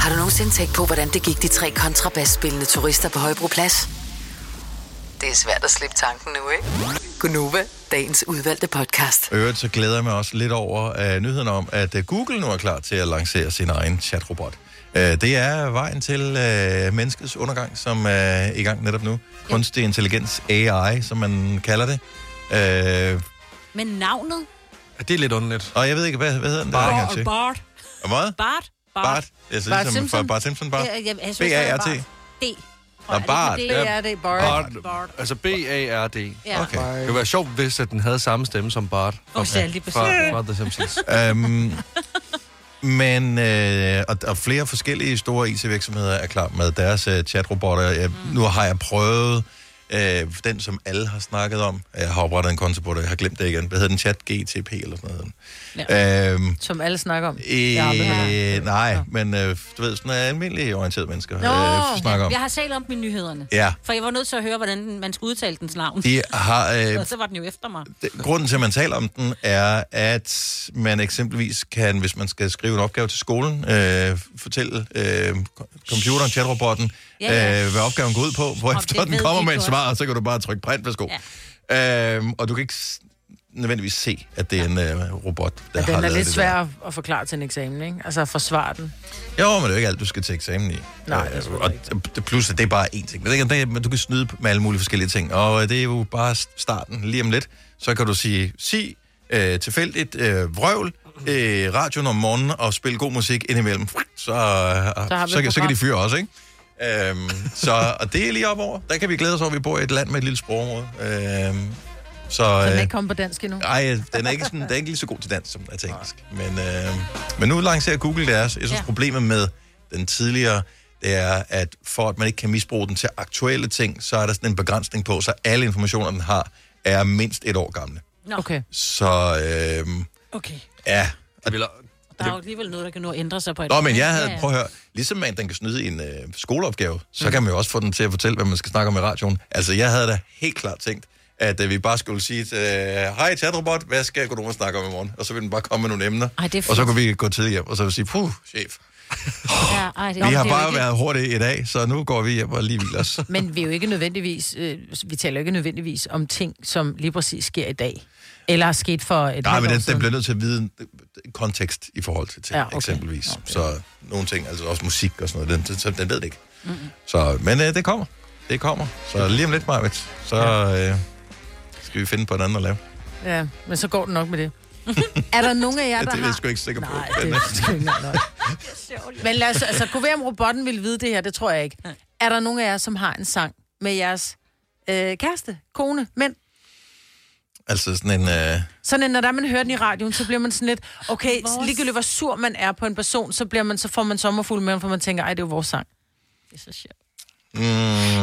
Har du nogensinde tænkt på, hvordan det gik de tre kontrabasspillende turister på Højbroplads? Det er svært at slippe tanken nu, ikke? Gunova, dagens udvalgte podcast. Øvrigt, så glæder jeg mig også lidt over uh, nyheden om, at uh, Google nu er klar til at lancere sin egen chatrobot. Uh, det er vejen til uh, menneskets undergang, som uh, er i gang netop nu. Ja. Kunstig intelligens, A I, som man kalder det. Uh, Men navnet? Det er lidt underligt. Og jeg ved ikke, hvad, hvad hedder den? Bart. Der, Bart. Og hvad? Bart. Bart. Jeg synes, Bart som Simpson. Bart Simpson, Bart. B-A-R-T. D. Nå, Bart. B-A-R-D. Bart. Bart. Altså B-A-R-D. Ja. Okay. Det ville være sjovt, hvis at den havde samme stemme som Bart. Og særligt på siden. Men, øh, og, og flere forskellige store I T-virksomheder er klar med deres øh, chatrobotter. Jeg, mm. Nu har jeg prøvet øh, den, som alle har snakket om. Jeg har oprettet en konto på det. Jeg har glemt det igen. Hvad hedder den? Chat G T P eller sådan noget. Ja. Øhm, som alle snakker om. Øh, øh, nej, ja. men øh, du ved, sådan er almindelige orienterede mennesker øh, snakker om. Jeg har talt om dem i nyhederne. Ja. For jeg var nødt til at høre, hvordan man skulle udtale dens navn. De har, øh, og så var den jo efter mig. Det, grunden til, at man taler om den, er, at man eksempelvis kan, hvis man skal skrive en opgave til skolen, øh, fortælle øh, computeren, chatrobotten, ja, ja. Øh, hvad opgaven går ud på, hvorefter den kommer med et svar, så kan du bare trykke print, værsgo. Ja. Øh, og du kan ikke nødvendigvis se, at det er en øh, robot, der har lavet det. Den er lidt svær at forklare til en eksamen, ikke? Altså at forsvare den. Jo, men det er jo ikke alt, du skal til eksamen i. Nej, det er ikke. Plus, at det er bare én ting. Men du kan snyde med alle mulige forskellige ting. Og det er jo bare starten. Lige om lidt, så kan du sige, sig øh, tilfældigt øh, vrøvl, øh, radioen om morgenen og spille god musik indimellem. Så, øh, så, så, så kan de fyre også, ikke? Øhm, så, og det er lige op over. Der kan vi glæde os over, at vi bor i et land med et lille sprogområde. Øhm, Så, så den er ikke kommet på dansk endnu? Nej, den er ikke, sådan, den er ikke lige så god til dansk, som jeg tænker. Men, øh, men nu lancerer Google deres. Jeg synes, ja. problemet med den tidligere, det er, at for at man ikke kan misbruge den til aktuelle ting, så er der sådan en begrænsning på, så alle informationer, den har, er mindst et år gamle. Nå. Okay. Så, øh, okay. Ja. Og der er jo alligevel noget, der kan nu ændre sig på et Nå, men jeg havde, prøv at høre, ligesom at den kan snyde en øh, skoleopgave, så mm. kan man jo også få den til at fortælle, hvad man skal snakke om i radioen. Altså, jeg havde da helt klart tænkt, at vi bare skulle sige, hej chatrobot, hvad skal du snakke om i morgen? Og så vil den bare komme med nogle emner, ej, og så kunne vi gå tidligt hjem, og så vil vi sige, puh, chef. Ja, ej, vi har bare været hurtigt i dag, så nu går vi hjem og lige hviler os. Men vi, er jo ikke nødvendigvis, øh, vi taler jo ikke nødvendigvis om ting, som lige præcis sker i dag, eller er sket for et Nej, men den, den bliver nødt til at vide kontekst i forhold til ting, ja, okay. eksempelvis. Okay. Så nogle ting, altså også musik og sådan noget, den, den, den ved det ikke. Mm-hmm. Så, men øh, det kommer, det kommer. Så lige om lidt, Marvitt, så... Øh, skal vi finde på en anden at lave. Ja, men så går det nok med det. Er der nogen af jer, der har... Ja, det er jeg sgu ikke sikker på. Nej, det er sgu ikke nok. Men lad os, altså, kunne være, om robotten ville vide det her, det tror jeg ikke. Er der nogen af jer, som har en sang med jeres øh, kæreste, kone, mænd? Altså sådan en... Øh... Sådan en, når der, man hører den i radioen, så bliver man sådan lidt... Okay, vores... ligegyldigt hvor sur man er på en person, så, bliver man, så får man sommerfugl med ham, for man tænker, ej, det er jo vores sang. Det er så sjovt. Mm.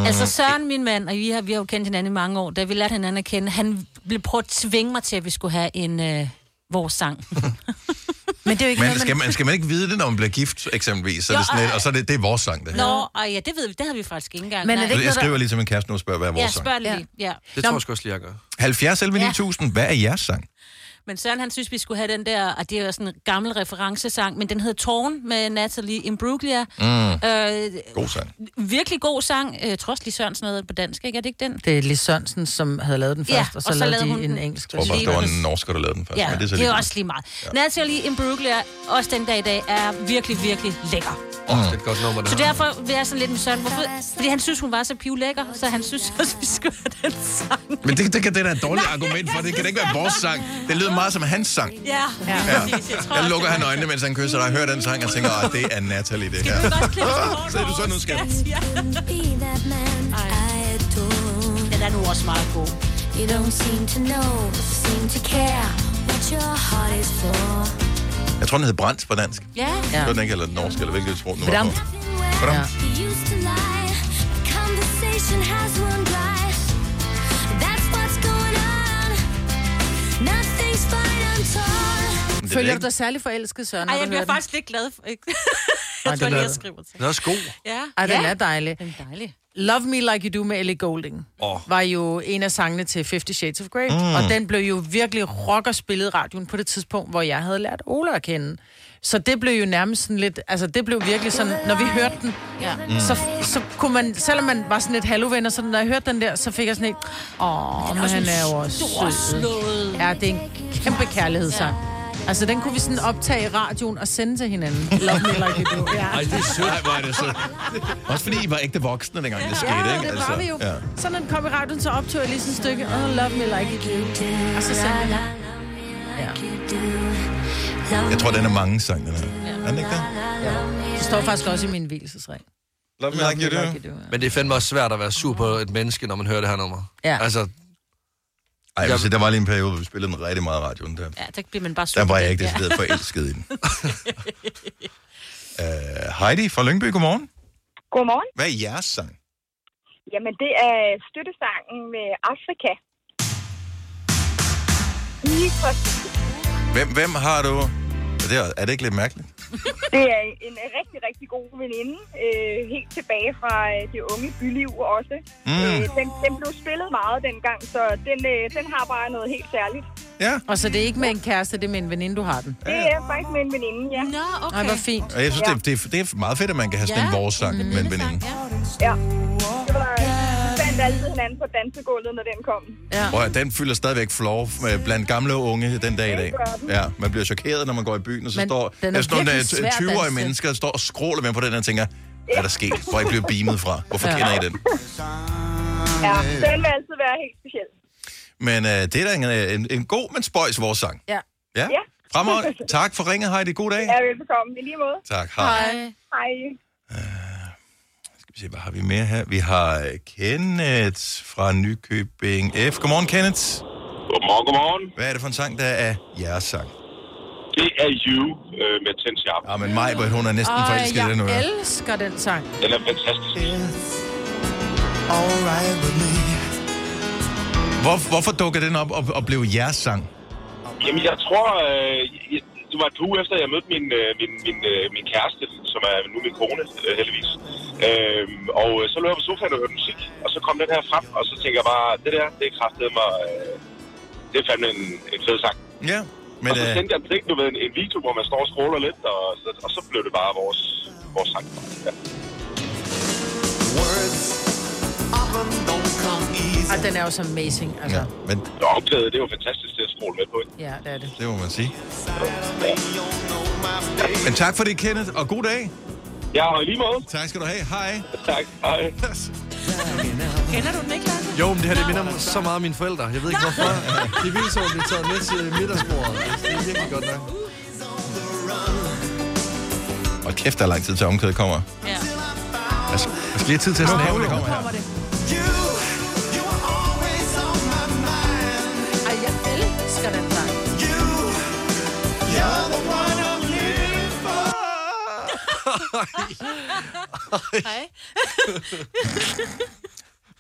Altså Søren, min mand, og vi har, vi har jo kendt hinanden i mange år, da vi lærte hinanden at kende, han ville prøve at tvinge mig til, at vi skulle have en øh, vores sang. Men det er jo ikke Men, noget, skal, man, skal man ikke vide det, når man bliver gift, eksempelvis? Så jo, det sådan lidt, og så er det, det er vores sang, det her. Nå, og ja, det ved vi, det havde vi faktisk ikke engang. Men det ikke jeg skriver der... lige til min kæreste nu og spørger, hvad er vores ja, sang? Ja, lige. Ja. Det tror jeg sgu også lige, jeg gør. halvfjerds elleve ni tusind, hvad er jeres sang? Men Søren, han synes, vi skulle have den der, og det er jo sådan en gammel referencesang, men den hedder Torn med Natalie Imbruglia. Mm. Øh, god sang. Virkelig god sang. Jeg tror også Lis Sørensen havde på dansk, ikke? Er det ikke den? Det er Lis Sørensen, som havde lavet den først, ja, og, så og så lavede de hun en engelsk. Jeg tror bare, det var en norsker, der lavede den først. Ja, men det er, så det er også lige meget. Ja. Natalie Imbruglia, også den dag i dag, er virkelig, virkelig lækker. Mm. Det er et godt nummer, det. Så derfor vil jeg sådan lidt med Søren, hvorfor? Fordi han synes, hun var så pivlækker, så han synes også, vi skulle have den sang. Men det, det kan det da et dårligt argument for. Det kan ikke være vores sang. Det lyder meget som hans sang. Ja, ja. ja. Jeg lukker han øjnene, mens han kysser dig og hører den sang og tænker, åh, det er Natalie, det her. Så er du sådan, nu skal du. Den er nu også meget god. You don't seem to know, seem to care what your heart is for. Jeg tror, den hed Brandt på dansk. Ja. ja. Jeg tror, den ikke, eller norsk, eller hvilket sprog den var på. Badam. Badam. Ja. generation has run dry. That's what's going on. Nothing's fine, I'm torn. Føler du dig særlig forelsket, Søren? Ej, jeg bliver faktisk lidt glad for... jeg Ej, tror lige, jeg skriver til. Den er sko. Ja. Ej, den er dejlig. Den er dejlig. Love Me Like You Do med Ellie Goulding oh. var jo en af sangene til Fifty Shades of Grey. Mm. Og den blev jo virkelig rock og spillet i radioen på det tidspunkt, hvor jeg havde lært Ola at kende. Så det blev jo nærmest sådan lidt... Altså, det blev virkelig sådan... Når vi hørte den, ja. mm. så, så kunne man... Selvom man var sådan lidt halvuvenner, så når jeg hørte den der, så fik jeg sådan et... Åh, oh, men han er jo sød. Ja, det er en kæmpe kærlighedssang. Altså, den kunne vi sådan optage i radioen og sende til hinanden. Love Me Like You Do. Ja. Ej, det er sødt. Ej, hvor er det sødt. Også fordi I var ægte voksne, dengang det skete, ja, ikke? Ja, det var vi jo. Ja. Så når den kom i radioen, så optog jeg lige sådan et stykke. Oh, Love Me Like You Do. Og så sendte jeg den. Ja. Jeg tror, den er mange sange, den her. Ja. Er den ikke det? Ja. Det står faktisk også i min hvilesesring. Love Me Like You Do. Men det er fandme også svært at være sur på et menneske, når man hører det her nummer. Ja. Altså... Ej, jeg vil sige, der var lige en periode, hvor vi spillede den rigtig meget radioen der. Ja, der bliver man bare super. Der var jeg ikke det stedet forelsket i den. uh, Heidi fra Lyngby, godmorgen. Godmorgen. Hvad er jeres sang? Jamen, det er støttesangen med Afrika. Hvem, hvem har du? Det er, er det ikke lidt mærkeligt? Det er en rigtig, rigtig god veninde. Øh, helt tilbage fra det unge byliv også. Mm. Øh, den, den blev spillet meget dengang, så den, øh, den har bare noget helt særligt. Ja. Og så det er ikke med en kæreste, det er med en veninde, du har den? Det er faktisk med en veninde, ja. Nå, okay. Ej, hvor fint. Jeg synes, det er, det er meget fedt, at man kan have sådan en ja, vores-sang med en veninde. Ja. Det var fandt altid hinanden på dansegulvet, når den kom. Ja. Prøv, den fylder stadigvæk floor blandt gamle og unge den dag i dag. Ja, man bliver chokeret, når man går i byen, og så men står sådan tyve-årige mennesker, der står og skråler med på den, og tænker, hvad er der sket? Hvor er I blevet beamet fra? Hvorfor ja. kender I den? Ja, den vil altid være helt speciel. Men øh, det er da en, en, en god, men spøjs vores sang. Ja. Ja? Ja. Fremover, tak for ringet, Heidi. God dag. Ja, velbekomme. I lige måde. Tak. Hej. Hej. Hej. Se, hvad har vi mere her? Vi har Kenneth fra Nykøbing F. Godmorgen, Kenneth. Godmorgen, godmorgen. Hvad er det for en sang, der er jeres sang? Det er You øh, med Ten Sharp. Ja, men Majbert, hun er næsten øh, forelsket i den nu. Jeg elsker den sang. Den er fantastisk. Hvor, hvorfor dukker den op og, og blev jeres sang? Jamen, jeg tror... Øh, jeg, det var et uge efter, jeg mødte min, min, min, min kæreste, som er nu min kone, heldigvis. Øhm, og så lå jeg på sofaen og hørte musik, og så kom den her frem, og så tænkte jeg bare, det der, det kræftede mig, det er fandme en, en fed sang. Ja, men... Og så sendte jeg en plik, du ved, en, en video, hvor man står og scroller lidt, og, og så blev det bare vores, vores sang. Ja. Ah, den er jo så amazing, altså. Ja, men... Det omklædet, det er jo fantastisk til at scrolle med på. Ja, det er det. Det må man sige. Ja. Ja. Men tak for det, Kenneth, og god dag. Ja, og i lige måde. Tak skal du have. Hej. Tak. Hej. Kender du den ikke, Lasse? Jo, men det her, det minder så meget om mine forældre. Jeg ved ikke, hvorfor. Det er vildt, så vi tager med til middagsbordet. Det er virkelig godt nok. Og kæft, der er lang tid til omkødet kommer. Ja. Jeg skal, jeg skal lige have tid til at snave, det kommer her. Kommer det. Ej, jeg elsker den sang. Hej.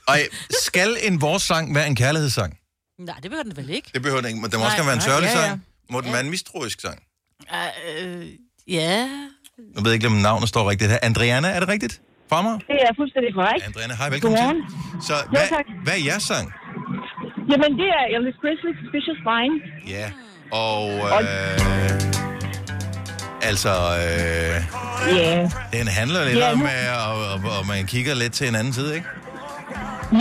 Ej, skal en vores sang være en kærlighedssang? Nej, det behøver den vel ikke. Det behøver den ikke, men den må også nej, være en sørgelig sang. Ja, ja. Må den ja. være en mistroisk sang? Uh, øh, ja. Jeg ved ikke, om navnet står rigtigt her. Andriana, er det rigtigt? Farmer? Det er fuldstændig korrekt. Andriana, hej, velkommen til. Så, hvad, jo, tak. Hvad er jeres sang? Jamen, det er Elvis Presley, Suspicious Mind. Ja, og... Øh, Altså, øh, yeah. den handler lidt yeah, om, at og, og, og man kigger lidt til en anden side, ikke?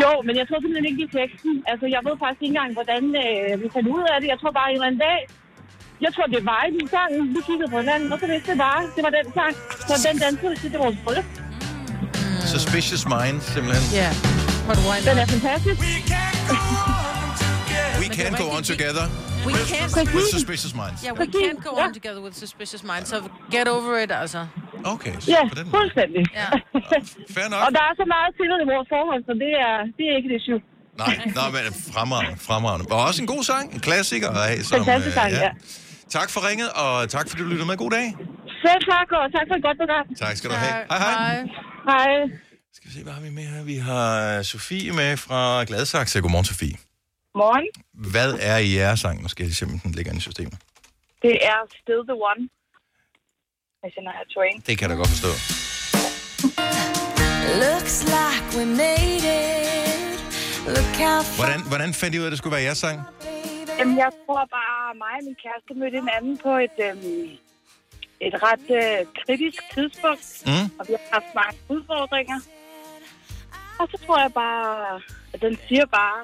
Jo, men jeg tror simpelthen ikke, det er teksten. Altså, jeg ved faktisk ikke engang, hvordan øh, vi fandt ud af det. Jeg tror bare, en eller anden dag, jeg tror, det var i den sang. Vi kiggede på hinanden, og så vidste det bare, det var den sang. Så den dansede, det var vores brød. Suspicious Mind, simpelthen. Ja. Yeah. Den er fantastisk. We can go on together. We can't with, with Suspicious Minds. Yeah, we can't go on together with Suspicious Minds, so get over it, altså. Okay, så yeah, på den måde. Fuldstændig. Ja, fuldstændig. Fair nok. Og der er så meget tillid i vores forhold, så det er, det er ikke det syv. Nej, nej, men fremragende, fremragende. Og også en god sang, en klassiker. Hey, som, fantastisk sang, øh, ja. ja. Tak for ringet, og tak fordi du lyttede med. God dag. Selv tak, og tak for et godt program. Tak skal du have. Hej, hej. Hej. Hej. Skal vi se, hvad har vi med her? Vi har Sofie med fra Gladsaxe. Godmorgen, Sofie. Morgen. Hvad er i jeres sang? Nu skal jeg simpelthen lægge ind i systemet. Det er Still the One. Jeg sender her Twain. Det kan du godt forstå. Looks like we made it. Look how... Hvordan, hvordan fandt I ud af, at det skulle være jeres sang? Jamen, jeg tror bare, mig og min kæreste mødte hinanden på et... Øhm Et ret øh, kritisk tidspunkt, mm. og vi har haft mange udfordringer. Og så tror jeg bare, at den siger bare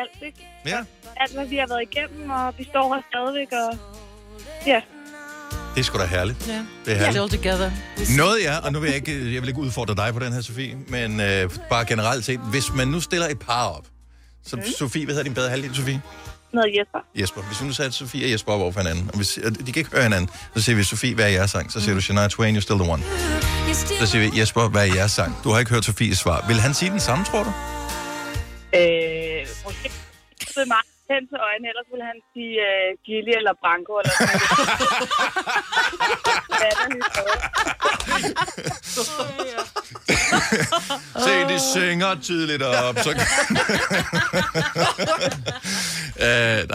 alt, ikke? Ja. Alt, hvad vi har været igennem, og vi står her stadigvæk, og ja. Det er sgu da herligt. Yeah. Det er herligt. Yeah. Noget, ja, og nu vil jeg ikke, jeg vil ikke udfordre dig på den her, Sofie, men øh, bare generelt set, hvis man nu stiller et par op, så mm. Sofie, hvad hedder din bedre halvdel, Sofie? Med Jesper. Jesper. Hvis vi nu sagde Sofie og Jesper op over for hinanden, og hvis, de kan ikke høre hinanden, så siger vi, Sofie, hvad er jeres sang? Så siger du, Shania Twain, You're Still the One. Så siger vi, Jesper, hvad er jeres sang? Du har ikke hørt Sofies svar. Vil han sige den samme, tror du? Øh, måske ikke så meget hen til øjnene, ellers ville han sige uh, Gilly eller Branko eller sådan noget. Se, de synger tydeligt op. Så... uh,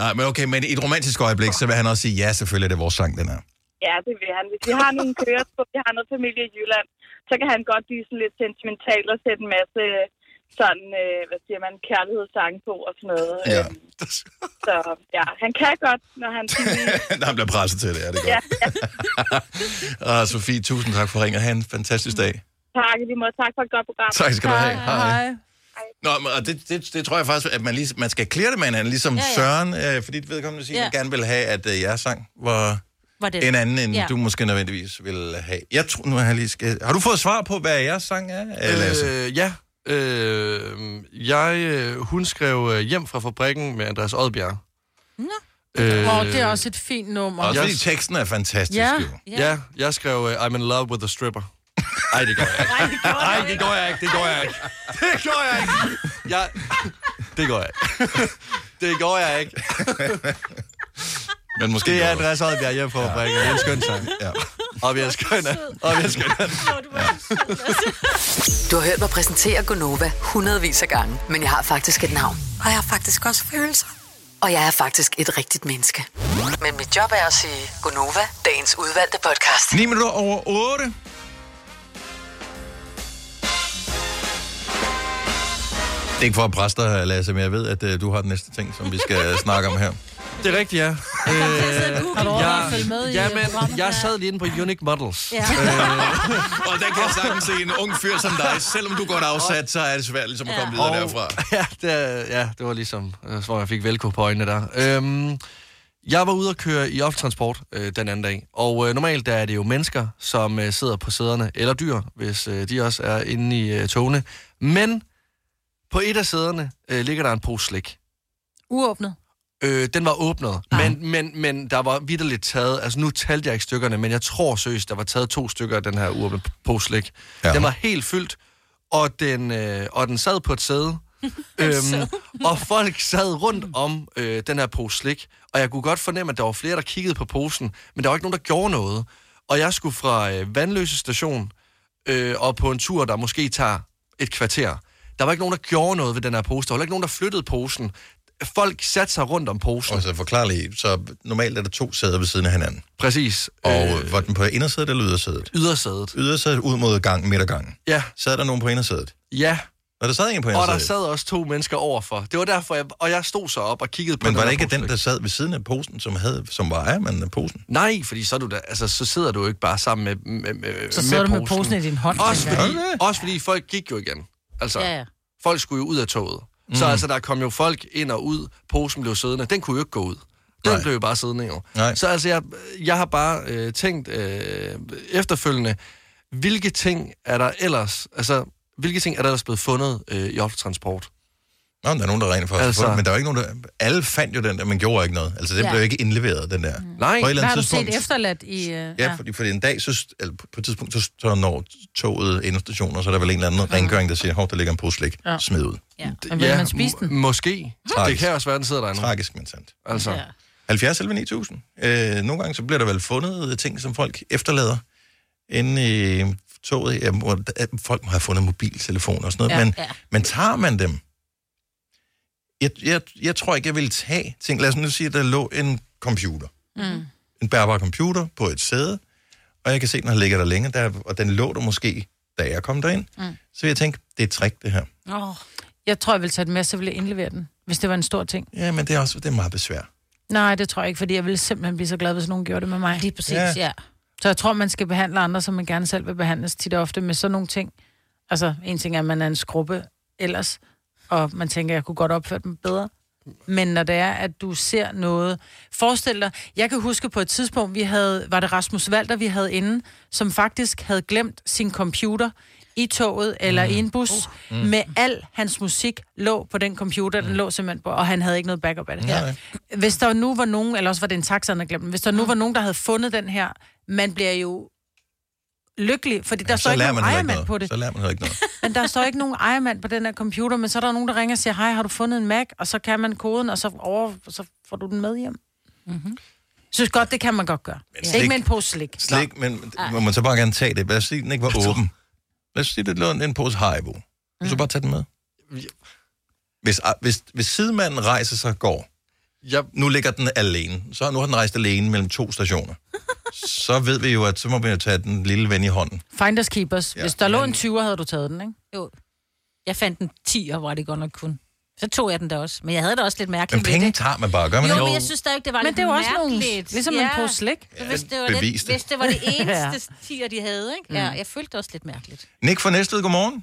nej, men okay, men i et romantisk øjeblik, så vil han også sige, ja, selvfølgelig er det vores sang, den her. Ja, det vil han. Hvis vi har nogle kører, så vi har noget familie i Jylland, så kan han godt blive sådan lidt sentimental og sætte en masse... sådan, øh, hvad siger man, kærlighedssange på og sådan noget. Ja. Så ja, han kan godt, når han... når han bliver presset til det, ja, det er godt. Ja. Og Sofie, tusind tak for ringet. Ha' en fantastisk dag. Tak, lige måde. Tak for et godt program. Tak skal du have. Hej. Hej. Hej. Nå, og det, det, det tror jeg faktisk, at man, lige, man skal klare det med hinanden, ligesom ja, ja. Søren, øh, fordi du vedkommende siger, ja. At gerne vil have, at øh, jeres sang var, var det en anden, end ja. Du måske nødvendigvis ville have. Jeg tror nu, jeg lige skal... Har du fået svar på, hvad jeres sang er? Øh, ja. Øh, jeg, hun skrev Hjem fra fabrikken med Andreas Odbjerg. Nå. Øh, oh, det er også et fint nummer. Og fordi teksten er fantastisk. Ja, yeah. yeah, jeg skrev uh, I'm in love with a stripper. Ej, det går jeg ikke. Ej, det går jeg, Ej, det går jeg ikke. Det går jeg ikke. Det går jeg ikke. Jeg... Det går jeg ikke. Det går jeg ikke. Men måske det er Andreas Odbjerg Hjem fra fabrikken. Det er en skøn sang. Ja. Og vi er skønne. Og vi er skønne. Du har hørt mig præsentere Gonova hundredvis af gange, men jeg har faktisk et navn. Og jeg har faktisk også følelser. Og jeg er faktisk et rigtigt menneske. Men mit job er at sige Gonova, dagens udvalgte podcast. ni minutter over otte. Det er ikke for at presse dig, Lasse, men jeg ved, at uh, du har den næste ting, som vi skal uh, snakke om her. Det er rigtigt, ja. Øh, jeg, ja men, jeg sad lige inde på Unique Models. Ja. Øh. Og der kan jeg sagtens se en ung fyr som dig. Selvom du godt afsat, så er det svært ligesom at komme videre og, derfra. Ja det, ja, det var ligesom, hvor jeg fik velko på øjnene der. Øhm, jeg var ude at køre i offentransport øh, den anden dag. Og øh, normalt der er det jo mennesker, som øh, sidder på sæderne. Eller dyr, hvis øh, de også er inde i øh, togene. Men på et af sæderne øh, ligger der en pose slik. Uåbnet? Øh, den var åbnet, men, men, men der var vitterligt taget, altså nu talte jeg ikke stykkerne, men jeg tror seriøst, der var taget to stykker af den her uåbnet pose slik. Ja. Den var helt fyldt, og den, øh, og den sad på et sæde, øhm, og folk sad rundt om øh, den her pose slik, og jeg kunne godt fornemme, at der var flere, der kiggede på posen, men der var ikke nogen, der gjorde noget. Og jeg skulle fra øh, Vandløse station, øh, og på en tur, der måske tager et kvarter. Der var ikke nogen, der gjorde noget ved den her pose, der var ikke nogen, der flyttede posen. Folk satte sig rundt om posen. Og så forklar lige, så normalt er der to sæder ved siden af hinanden. Præcis. Og øh... var den på indersædet eller ydersædet? Ydersædet. Ydersædet ud mod gangen, midtergangen. Ja. Sad der nogen på indersædet? Ja. Og der sad ingen på indersædet? Og der sad også to mennesker overfor. Det var derfor, jeg... og jeg stod så op og kiggede på men den. Men var det ikke den, der sad ved siden af posen, som, havde... som var ejermanden af posen? Nej, fordi så, du da... altså, så sidder du jo ikke bare sammen med, med, med så sidder med du med posen. posen i din hånd. Også fordi, ja. også fordi folk gik jo igen. Altså, ja, ja. Folk skulle jo ud af toget. Mm. Så altså, der kom jo folk ind og ud, posen blev siddende, den kunne jo ikke gå ud. Den Nej. Blev jo bare siddende jo. Nej. Så altså, jeg, jeg har bare øh, tænkt øh, efterfølgende, hvilke ting er der ellers, altså, hvilke ting er der ellers blevet fundet øh, i offentlig transport? Nå, der er nogen, der rent for altså... fundet, men der var ikke nogen, der... Alle fandt jo den der, man gjorde ikke noget. Altså, den ja. Blev jo ikke indleveret, den der. Mm. Nej, hvad har du set efterladt i... Uh... Ja, fordi for en dag, så, på et tidspunkt, så, så når toget endestationer, så er der vel en eller anden ja. Rengøring, der siger, hov, der ligger en pose slik, ja. Smid ud. Ja, og vil ja, man spise den? M- måske. Tragisk. Det kan også være, den sidder der endnu. Tragisk, men sandt. Altså. Ja. halvfjerds elleve ni tusind. Øh, nogle gange, så bliver der vel fundet ting, som folk efterlader inde i toget, ja, folk må have fundet mobiltelefoner og sådan noget, ja, men, ja. men tager man dem? Jeg, jeg, jeg tror ikke, jeg ville tage ting. Lad os nu sige, at der lå en computer. Mm. En bærbar computer på et sæde, og jeg kan se, den har ligget der længe, der, og den lå der måske, da jeg kom derind. Mm. Så jeg tænkte, det er et trick, det her. Oh. Jeg tror, jeg ville tage den med, så ville jeg indlevere den, hvis det var en stor ting. Ja, men det er også det er meget besvær. Nej, det tror jeg ikke, fordi jeg ville simpelthen blive så glad, hvis nogen gjorde det med mig. Lige præcis, ja. ja. Så jeg tror, man skal behandle andre, som man gerne selv vil behandles tit og ofte med sådan nogle ting. Altså, en ting er, at man er en skrubbe ellers, og man tænker, jeg kunne godt opføre dem bedre. Men når det er, at du ser noget... Forestil dig, jeg kan huske på et tidspunkt, vi havde, var det Rasmus Walter, vi havde inde, som faktisk havde glemt sin computer i toget eller mm. i en bus, uh. mm. med al hans musik lå på den computer, den mm. lå simpelthen på, og han havde ikke noget backup af det. Nej. Hvis der nu var nogen, eller også var det en taxa, der glemte den, hvis der nu var nogen, der havde fundet den her, man bliver jo lykkelig, fordi ja, der står ikke nogen ejermand på det. Så lærer man ikke noget. Men der står ikke nogen ejermand på den her computer, men så er der nogen, der ringer og siger, hej, har du fundet en Mac? Og så kan man koden, og så, over, så får du den med hjem. Mm-hmm. Synes godt, det kan man godt gøre. Slik, ikke med en pose slik. Slik, så. Men må man så bare gerne tage det. Lad os sige, den ikke var åben. Lad os sige, det lå en pose Haribo. Du mm. så bare tage den med. Hvis, hvis, hvis sidemanden rejser sig og går, yep. nu ligger den alene. Så nu har den rejst alene mellem to stationer. Så ved vi jo, at så må vi jo tage den lille ven i hånden. Finders keepers. Ja. Hvis der lå en tyver, havde du taget den, ikke? Jo. Jeg fandt en tier, hvor det godt nok kun. Så tog jeg den der også. Men jeg havde da også lidt mærkeligt. Men penge tager man bare, gør man jo, det? Jo, men jeg synes da ikke, det var men lidt mærkeligt. Men det var også mærkeligt. Nogle, ligesom ja. En pose slik. Ja, hvis, det var det. Hvis det var det eneste tier, de havde, ikke? Ja, jeg følte det også lidt mærkeligt. Nick fra Næstved, godmorgen.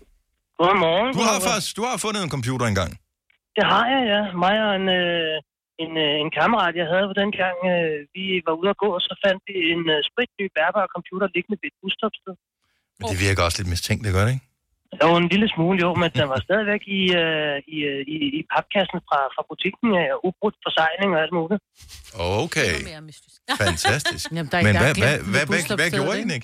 Godmorgen. Du har, faktisk, du har fundet en computer engang. Det har jeg, ja. Mig og en... Øh... En, en kammerat, jeg havde på den gang, øh, vi var ude at gå, og så fandt vi en øh, spritny bærbar computer liggende ved et busstopsted. Men det virker også lidt mistænkt, det gør det, ikke? Jo, en lille smule, jo, men den var stadigvæk i, øh, i, i, i papkassen fra, fra butikken, og ubrudt forsegling og alt muligt. Okay. Fantastisk. Jamen, der er men hvad, hvad, hvad, hvad, hvad gjorde I, Nick?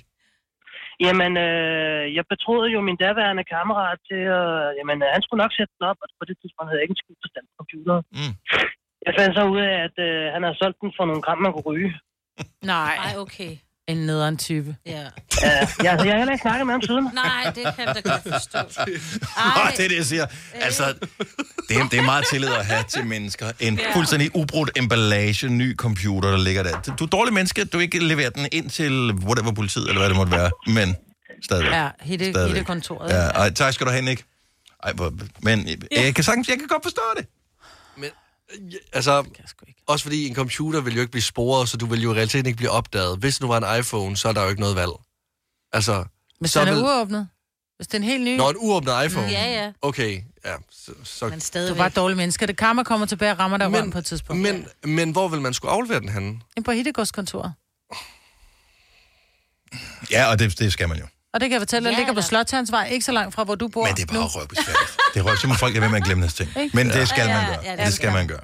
Jamen, øh, jeg betroede jo min daværende kammerat til, og jamen, han skulle nok sætte den op, og på det tidspunkt havde jeg ikke en skid forstand på computeren. Mm. Jeg fandt så ud af, at øh, han havde solgt den for nogle gram, man kunne ryge. Nej, Ej, okay. En nederen type. Ja. ja jeg, jeg har heller ikke snakket med ham siden. Nej, det kan jeg da godt forstå. Nå, det er det, jeg siger. Altså, det, det er meget tillid at have til mennesker. En ja. fuldstændig ubrudt emballage, ny computer, der ligger der. Du er dårlig menneske, du ikke leverer den ind til, hvor det var politiet, eller hvad det måtte være. Men stadigvæk. Ja, hele, hele kontoret. Ja. Ej, tak skal du have, Nick. Ej, men ja. jeg, kan sagtens, jeg kan godt forstå det. Men... Altså, også fordi en computer vil jo ikke blive sporet, så du vil jo i realiteten ikke blive opdaget. Hvis nu var en iPhone, så er der jo ikke noget valg. Altså, hvis så den er vil... uåbnet? Hvis den er helt ny? Nå, en uåbnet iPhone? Mm, ja, ja. Okay, ja. Så, så... Men stadigvæk. Du var dårlige mennesker. Det karma kommer tilbage og rammer dig rundt på et tidspunkt. Men, ja. men hvor vil man skulle aflevere den henne? På Hittegårdskontoret. Ja, og det, det skal man jo. Og det kan jeg fortælle, at ja, ligger på Slotshavnsvej, ikke så langt fra, hvor du bor. Men det er bare røvbesværligt. Det er røvbesværligt, at folk er ved med at glemme deres ting. Men det skal man gøre. Ja, ja, ja, det, det skal man gøre.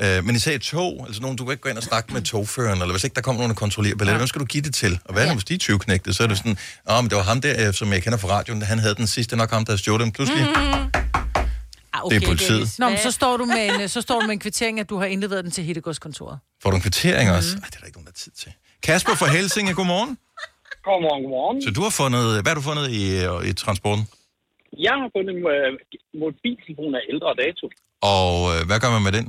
Ja. Øh, men især i tog, altså nogen, du kan ikke gå ind og snakke med togføreren, eller hvis ikke der kommer nogen, der kontrollerer billetter, ja. hvem skal du give det til? Og hvad ja. hvis de tyveknægte? Så er det sådan, åh, oh, men det var ham der, som jeg kender fra radioen, han havde den sidste, nok ham, der havde stjålet dem pludselig. Mm-hmm. Ah, okay, det er politiet. Det er Nå, men så står du med en, så står du med en kvittering, at du har indleveret den til Hittegårdskontoret. Får du en kvittering også? Mm-hmm. Ej, det er der ikke nogen, der har tid til. Kasper fra Helsinge, godmorgen. Godmorgen, godmorgen. Så du har fundet, hvad har du fundet i, i transporten? Jeg har fundet en øh, mobiltelefon af ældre dato. Og øh, hvad gør man med den?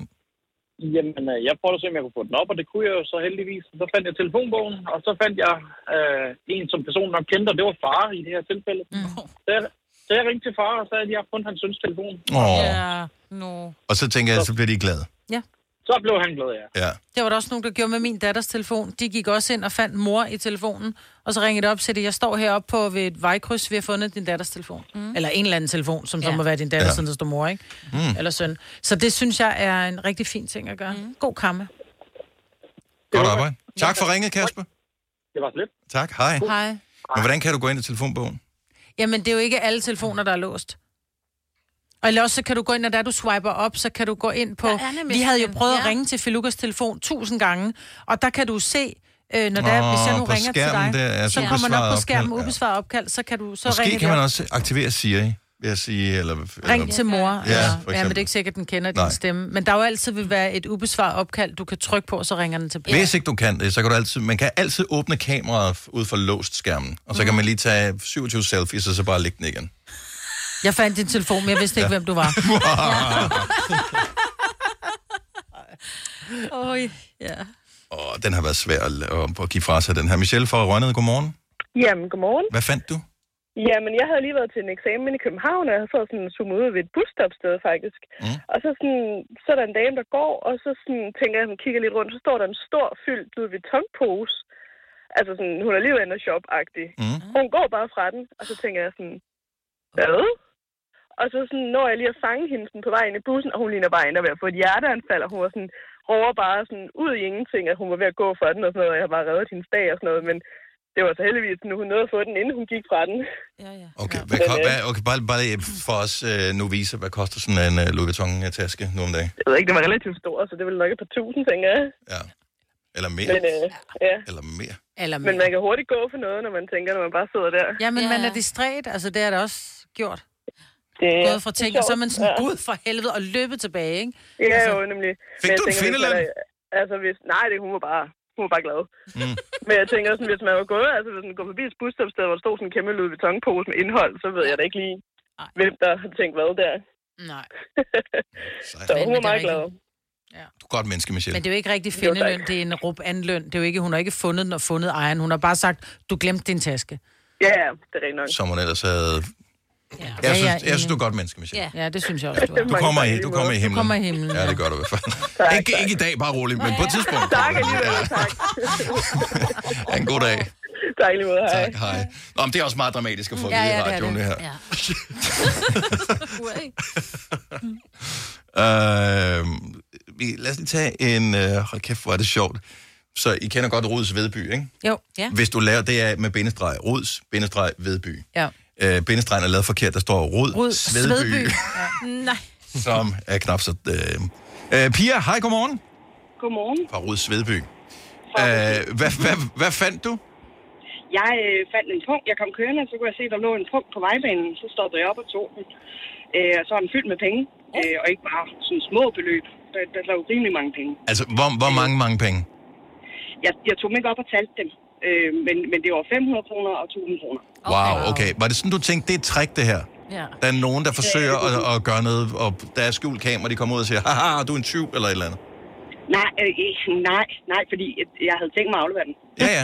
Jamen, øh, jeg prøvede at se, om jeg kunne få den op, og det kunne jeg jo så heldigvis. Så fandt jeg telefonbogen, og så fandt jeg øh, en, som personen nok kendte, og det var far i det her tilfælde. Mm. Så, jeg, så jeg ringte til far, og sagde, at jeg har fundet hans søns telefon. Åh. Ja, no. Og så tænker jeg, så bliver de glade. Ja. Så blev han glad, ja. ja. Det var der også nogen, der gjorde med min datters telefon. De gik også ind og fandt mor i telefonen, og så ringede det op til det. Jeg står heroppe på ved et vejkryds, vi har fundet din datters telefon. Mm. Eller en eller anden telefon, som ja. så må være din datter, ja. siden der står mor, ikke? Mm. Eller søn. Så det synes jeg er en rigtig fin ting at gøre. Mm. God kamme. Godt arbejde. Tak for ringet, Kasper. Det var så lidt. Tak, hej. Hej. Men hvordan kan du gå ind i telefonbogen? Jamen, det er jo ikke alle telefoner, der er låst. Og ellers så kan du gå ind, og da du swiper op, så kan du gå ind på... Vi havde jo prøvet ja. at ringe til Filukas telefon tusind gange, og der kan du se, øh, når der, oh, hvis jeg nu ringer til dig, der, så kommer man op på skærmen, ubesvaret opkald, så kan du så Måske ringe kan der. Man også aktivere Siri. vil jeg sige. Eller, eller... Ring til mor. Ja, ja, for ja, men det er ikke sikkert, at den kender Nej. Din stemme. Men der jo altid vil være et ubesvaret opkald, du kan trykke på, så ringer den tilbage. Hvis ikke du kan det, så kan du altid... Man kan altid åbne kameraet ud fra låst skærmen, og så mm. kan man lige tage syvogtyve selfies, og så bare lægge den igen. Jeg fandt din telefon, men jeg vidste ikke, ja. Hvem du var. Åh, oh, ja. Åh, den har været svær at, at give fra sig, den her. Michelle fra Rønnede, godmorgen. Jamen, godmorgen. Hvad fandt du? Jamen, jeg havde lige været til en eksamen i København, og jeg havde fået sådan zoomet ud ved et busstopsted, faktisk. Mm. Og så, sådan, så er der en dame, der går, og så sådan, tænker jeg, hun kigger lidt rundt, så står der en stor fyldt ved betonkpose. Altså sådan, hun er lige ved en shop-agtig. Mm. Hun går bare fra den, og så tænker jeg sådan, hvad? Og så sådan, når jeg lige at fange hende sådan, på vej ind i bussen, og hun ligner bare ender ved at få et hjerteanfald, og hun var sådan, råber bare sådan, ud i ingenting, at hun var ved at gå for den, og sådan noget, og jeg har bare reddet hendes dag og sådan noget, men det var så heldigvis, nu hun nåede at få den, inden hun gik fra den. Ja, ja. Okay, hvad, hvad, okay bare, bare for os øh, nu vise, hvad koster sådan en øh, Louis Vuitton-taske nu om dagen? Jeg ved ikke, det var relativt stor, så det ville nok et par tusind, tænker jeg. Ja. Eller mere. Men, øh, ja. Eller mere. Eller mere. Men man kan hurtigt gå for noget, når man tænker, når man bare sidder der. Ja, men ja. Man er distræt, altså det er det også gjort. Det, gået fra ting, og så er man sådan, gud for helvede, og løbe tilbage, ikke? Ja, altså. Jo, nemlig. Fik du en findeland? Altså, hvis, nej, det, hun var bare... Hun var bare glad. Mm. Men jeg tænker sådan, hvis man var gået, altså hvis man går forbi et busstopsted, hvor der stod sådan en kæmpe Louis Vuitton-pose med indhold, så ved jeg da ikke lige, Ej. Hvem der har tænkt hvad der. Nej. Så hun var meget glad. Ja. Du er godt menneske, Michelle. Men det er jo ikke rigtig findeløn, det er en rup anden løn. Det er jo ikke, hun har ikke fundet den og fundet ejeren. Hun har bare sagt, du glemte din taske. Ja, det er rigtig nok. Som hun ellers havde... Ja. Jeg, synes, jeg synes, du er godt menneske, Michelle. Ja, det synes jeg også, du er. Du kommer i, du kommer i himlen. Du kommer i himlen. Ja, det gør du i hvert fald. Ikke, ikke i dag, bare roligt, men på et tidspunkt. Tak, alligevel. Tak. Ja, en god dag. Tak, alligevel. Hej. Tak, hej. Nå, men det er også meget dramatisk at få ja, ja, i radioen, det, det her. Ja. uh, lad os lige tage en... Uh, hold kæft, hvor er det sjovt. Så I kender godt Rods Vedby, ikke? Jo, ja. Hvis du laver det er med bindestreg, Rods, bindestreg, Vedby. Ja. Øh, bindestregen er lavet forkert, der står Rod, Rod Svedby, Svedby. Ja. Nej. Som er knap så... Øh. Øh, Pia, hej, godmorgen. Godmorgen. Fra Rod Svedby. Øh, hvad, hvad, hvad fandt du? Jeg øh, fandt en punkt. Jeg kom kørende, så kunne jeg se, der lå en punkt på vejbanen. Så stoppede jeg op og tog den. Øh, og så var den fyldt med penge. Ja. Øh, og ikke bare sådan små beløb. Der, der lå rimelig mange penge. Altså, hvor, hvor mange, mange penge? Jeg, jeg tog dem ikke op og talte dem. Øh, men, men det var fem hundrede kroner og tusind kroner. Wow, okay. Var det sådan, du tænkte, det er et trick, det her? Ja. Der er nogen, der forsøger at, at gøre noget, og der er skjult kamera, de kommer ud og siger, haha, du er en tyv, eller et eller andet? Nej, øh, nej, nej, fordi jeg havde tænkt mig at aflevere den. Ja, ja.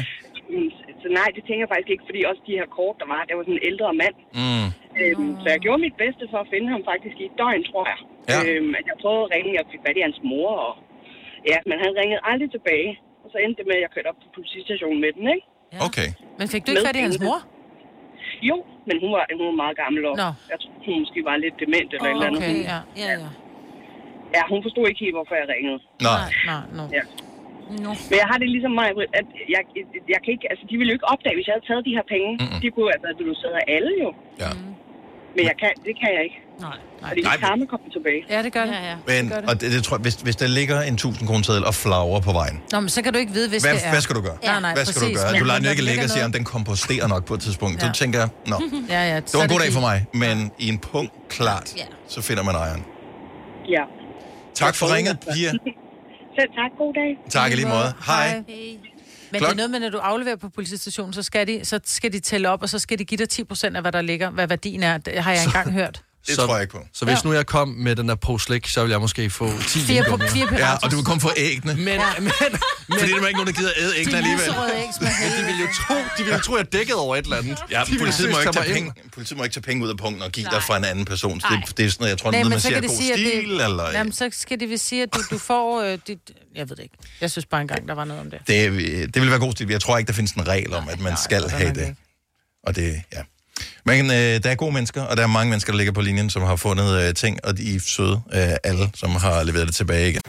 Så nej, det tænker jeg faktisk ikke, fordi også de her kort, der var, der var sådan en ældre mand. Mm. Øhm, så jeg gjorde mit bedste for at finde ham faktisk i et døgn, tror jeg. Ja. Øhm, jeg prøvede at ringe, jeg fik fat i hans mor, og ja, men han ringede aldrig tilbage. Og så endte det med, at jeg kørte op til politistationen med den, ikke? Ja. Okay. Men fik du ikke fat i hans mor? Jo, men hun var, hun var meget gammel, og no. jeg tror, hun måske var lidt dement eller oh, et eller andet. Okay, ja. Ja, ja. Ja, hun forstod ikke helt, hvorfor jeg ringede. Nej, nej, no. Ja. No. Men jeg har det ligesom mig, at jeg, jeg kan ikke, altså de ville jo ikke opdage, hvis jeg havde taget de her penge. Mm-mm. De kunne have været deduceret af alle jo. Ja. Mm. Men jeg kan, det kan jeg ikke. Nej, nej. Fordi det samme kommer tilbage. Ja, det gør det. Ja, ja. Men, det gør det. Og det, det tror jeg, hvis, hvis der ligger en tusind kroner seddel og flagrer på vejen. Nå, men så kan du ikke vide, hvis hvad, det er. Hvad skal du gøre? Ja, nej, hvad skal præcis, du gøre? Du lader den ikke ligge og sige, om den komposterer nok på et tidspunkt. Ja. Du tænker, nå, ja, ja, det var en god dag for mig. Men i en punkt, klart, ja. Så finder man ejeren. Ja. Tak for ringet, Pia. Selv tak, god dag. Tak i lige måde. Hej. Hej. Men Klok. Det er noget med, når du afleverer på politistationen, så skal de, så skal de tælle op, og så skal de give dig ti procent af, hvad der ligger, hvad værdien er. Det har jeg så, engang hørt. Det så, tror jeg ikke på. Så hvis ja. Nu jeg kom med den der pose slik, så ville jeg måske få ti fire på, fire ja, og du vil komme for æggene. Men, ja. men, men, fordi der er ikke nogen, der gider æde æggene alligevel. De vil jo tro, de vil jo tro, jeg dækkede over et eller andet. Ja, politiet må, politi må ikke tage penge ud af punkten og give nej. Dig fra en anden person. Så det, det er sådan noget, jeg tror, nej, noget, man siger er god stil. Eller... Jamen, så skal de vil sige, at du, du får... Øh, dit... Jeg ved det ikke. Jeg synes bare engang, der var noget om det. Det, det ville være god stil. Jeg tror ikke, der findes en regel om, at man skal nej, have det. Og det, ja... Men øh, der er gode mennesker, og der er mange mennesker, der ligger på linjen, som har fundet øh, ting, og de er søde, øh, alle, som har leveret det tilbage igen.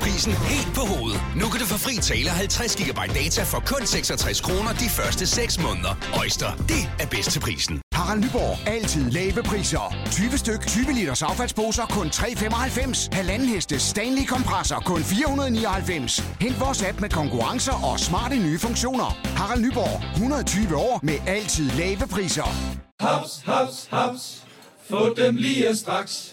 Prisen helt på hovedet. Nu kan du få fri tale halvtreds gigabyte data for kun seksogtres kroner de første seks måneder. Øjster, det er bedst til prisen. Harald Nyborg. Altid lave priser. tyve styk, tyve liters affaldsposer kun tre femoghalvfems. Halvanden hestes Stanley kompresser kun fire nioghalvfems. Hent vores app med konkurrencer og smarte nye funktioner. Harald Nyborg. hundrede og tyve år med altid lave priser. Haps, haps, haps. Få dem lige straks.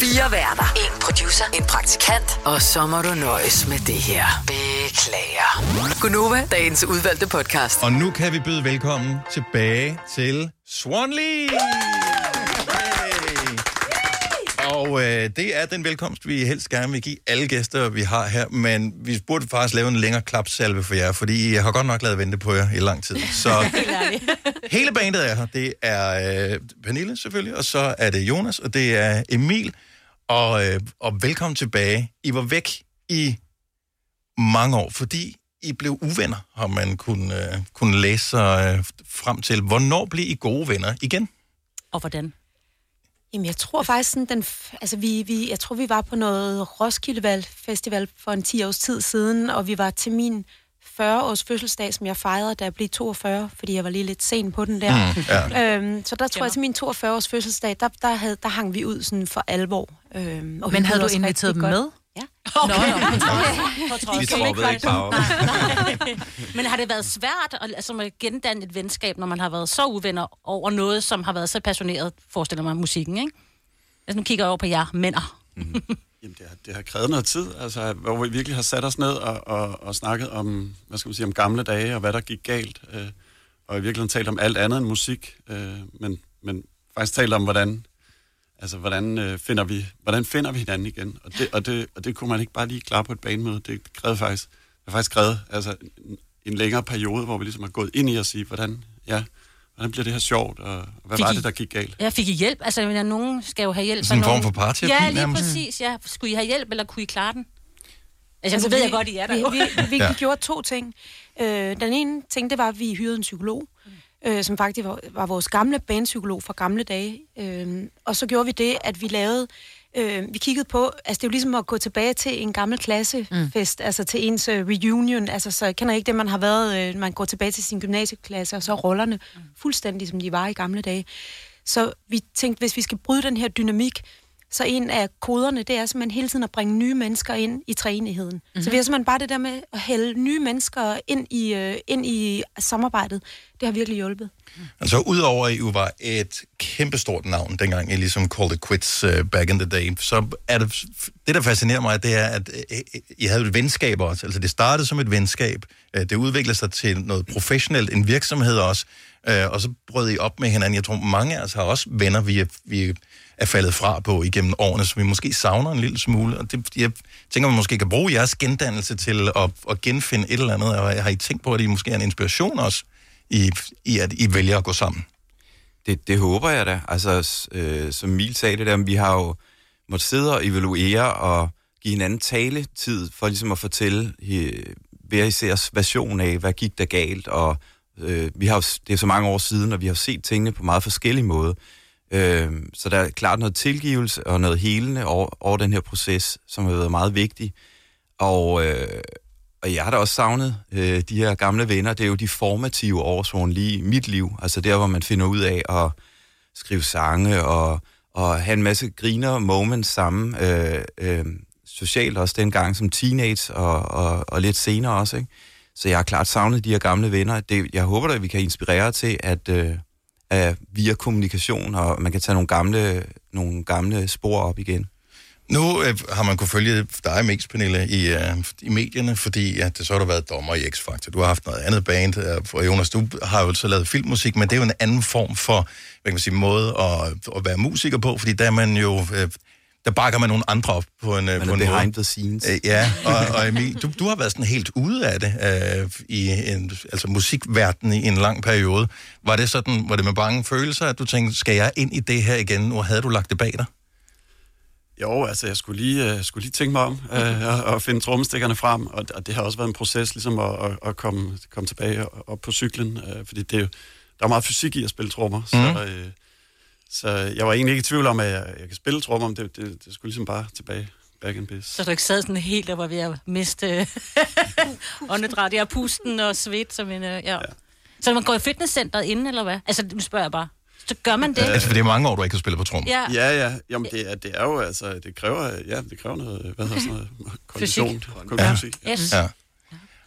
Fire værter, en producer, en praktikant, og så må du nøjes med det her. Beklager. Gunova, dagens udvalgte podcast. Og nu kan vi byde velkommen tilbage til Swan Lee. Hey. Og øh, det er den velkomst, vi helst gerne vil give alle gæster, vi har her. Men vi burde faktisk lave en længere klapsalve for jer, fordi jeg har godt nok lavet vente på jer i lang tid. Så hele bandet er her. Det er øh, Pernille selvfølgelig, og så er det Jonas, og det er Emil. Og, øh, og velkommen tilbage. I var væk i mange år, fordi I blev uvenner, har man kunne, øh, kunne læse øh, frem til. Hvornår blev I gode venner igen? Og hvordan? Jamen, jeg tror faktisk, sådan, den, altså, vi, vi, jeg tror, vi var på noget Roskilde Festival for en ti års tid siden, og vi var til min fyrre års fødselsdag, som jeg fejrede, da jeg blev toogfyrre, fordi jeg var lige lidt sen på den der. Mm, ja. øhm, så der tror jeg, til min toogfyrre års fødselsdag, der, der, havde, der hang vi ud sådan for alvor. Øhm, og Men havde du inviteret dem godt med? Ja. Okay. Nå, nå. Okay. Vi troppede ikke farve. Men har det været svært at, altså, at gendanne et venskab, når man har været så uvenner over noget, som har været så passioneret, forestiller mig, musikken, ikke? Altså, nu kigger jeg over på jer, mænder. Mm-hmm. Jamen, det har, det har krævet noget tid, altså, hvor vi virkelig har sat os ned og, og, og snakket om, hvad skal man sige, om gamle dage og hvad der gik galt. Øh, og i virkeligheden talt om alt andet end musik, øh, men, men faktisk talt om, hvordan, altså, hvordan, øh, finder vi, hvordan finder vi hinanden igen. Og det, og, det, og det kunne man ikke bare lige klare på et banemøde. Det krævede faktisk, det har faktisk krævet altså, en, en længere periode, hvor vi ligesom har gået ind i at sige, hvordan, ja, hvordan bliver det her sjovt, og hvad fik var I, det, der gik galt? Ja, fik I hjælp? Altså, når nogen skal jo have hjælp. Sådan en form for parterapi? Ja, lige præcis, ja. Skulle I have hjælp, eller kunne I klare den? Altså, altså vi, ved jeg godt, I er der. Vi, vi, vi ja. gjorde to ting. Øh, den ene ting, det var, at vi hyrede en psykolog, øh, som faktisk var, var vores gamle bandpsykolog fra gamle dage. Øh, og så gjorde vi det, at vi lavede, øh, vi kiggede på, altså det er jo ligesom at gå tilbage til en gammel klassefest, mm. altså til ens reunion, altså så kender ikke det, man har været, øh, man går tilbage til sin gymnasieklasse, og så rollerne mm. fuldstændig, som de var i gamle dage. Så vi tænkte, hvis vi skal bryde den her dynamik, så en af koderne, det er simpelthen hele tiden at bringe nye mennesker ind i treenigheden. Mm-hmm. Så vi har simpelthen bare det der med at hælde nye mennesker ind i, øh, ind i samarbejdet. Det har virkelig hjulpet. Mm. Altså udover at I var et kæmpestort navn, dengang I ligesom called it quits uh, back in the day, så er det, det der fascinerer mig, det er, at I havde et venskab også. Altså det startede som et venskab, det udviklede sig til noget professionelt, en virksomhed også, og så brød I op med hinanden. Jeg tror, mange af os har også venner, vi er, vi er faldet fra på igennem årene, så vi måske savner en lille smule. Og det, jeg tænker, man måske kan bruge jeres gendannelse til at, at genfinde et eller andet. Og har I tænkt på, at I måske er en inspiration også, i, i at I vælger at gå sammen? Det, det håber jeg da. Altså, øh, som Mil sagde det der, vi har jo måttet sidde og evaluere og give hinanden taletid for ligesom at fortælle hver isærs version af, hvad gik der galt, og vi har jo, det er så mange år siden, og vi har set tingene på meget forskellige måder. Øh, så der er klart noget tilgivelse og noget helende over, over den her proces, som har været meget vigtig. Og, øh, og jeg har da også savnet øh, de her gamle venner. Det er jo de formative år, Swan Lee, i mit liv. Altså der, hvor man finder ud af at skrive sange og, og have en masse griner moments sammen. Øh, øh, socialt også dengang som teenage og, og, og lidt senere også, ikke? Så jeg har klart savnet de her gamle venner. Det, jeg håber da, at vi kan inspirere til, at, øh, at via kommunikation, og man kan tage nogle gamle, nogle gamle spor op igen. Nu øh, har man kunne følge dig, Mix, Pernille, i, øh, i medierne, fordi ja, det, så har du været dommer i X-Factor. Du har haft noget andet band, øh, og Jonas, du har jo så lavet filmmusik, men det er jo en anden form for, hvad kan man sige, måde at, at være musiker på, fordi der er man jo... Øh, der bakker man nogle andre op på en, man på en måde. Behind the scenes. Æ, ja, og, og Emil, du, du har været sådan helt ude af det, øh, i en, altså musikverdenen i en lang periode. Var det sådan, var det med bange følelser, at du tænkte, skal jeg ind i det her igen, og havde du lagt det bag dig? Jo, altså jeg skulle lige, øh, skulle lige tænke mig om øh, og finde trommestikkerne frem, og, og det har også været en proces ligesom at, at, at komme, komme tilbage op på cyklen, øh, fordi det, der er meget fysik i at spille trommer, så, mm. øh, så jeg var egentlig ikke i tvivl om, at jeg, jeg kan spille trommer, men det, det, det skulle ligesom bare tilbage, back in biz. Så du ikke sad sådan helt, der var ved at miste åndedræt, ja, pusten og svedt, som en, ja. Ja. Så man går i fitnesscenteret inden, eller hvad? Altså, nu spørger jeg bare. Så gør man det. Altså, for det er mange år, du ikke har spillet på trommer. Ja, ja. ja. Jamen, det er, det er jo, altså, det kræver, ja, det kræver noget, hvad hedder sådan noget, kondition. Kondition. Ja. Yes. Ja.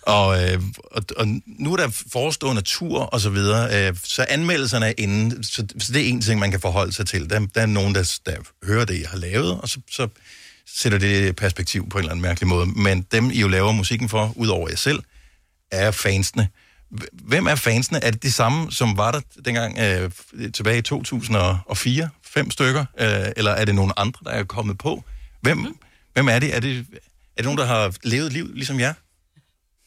Og, øh, og, og nu er der forestående tur og så videre, øh, så anmeldelserne er inde, så, så det er en ting, man kan forholde sig til. Der, der er nogen, der, der hører det, jeg har lavet, og så, så sætter det perspektiv på en eller anden mærkelig måde. Men dem, I jo laver musikken for, udover jer selv, er fansene. Hvem er fansene? Er det de samme, som var der dengang øh, tilbage i to tusind og fire? Fem stykker? Øh, eller er det nogen andre, der er kommet på? Hvem, mm. hvem er det? Er det, er det nogen, der har levet liv ligesom jer?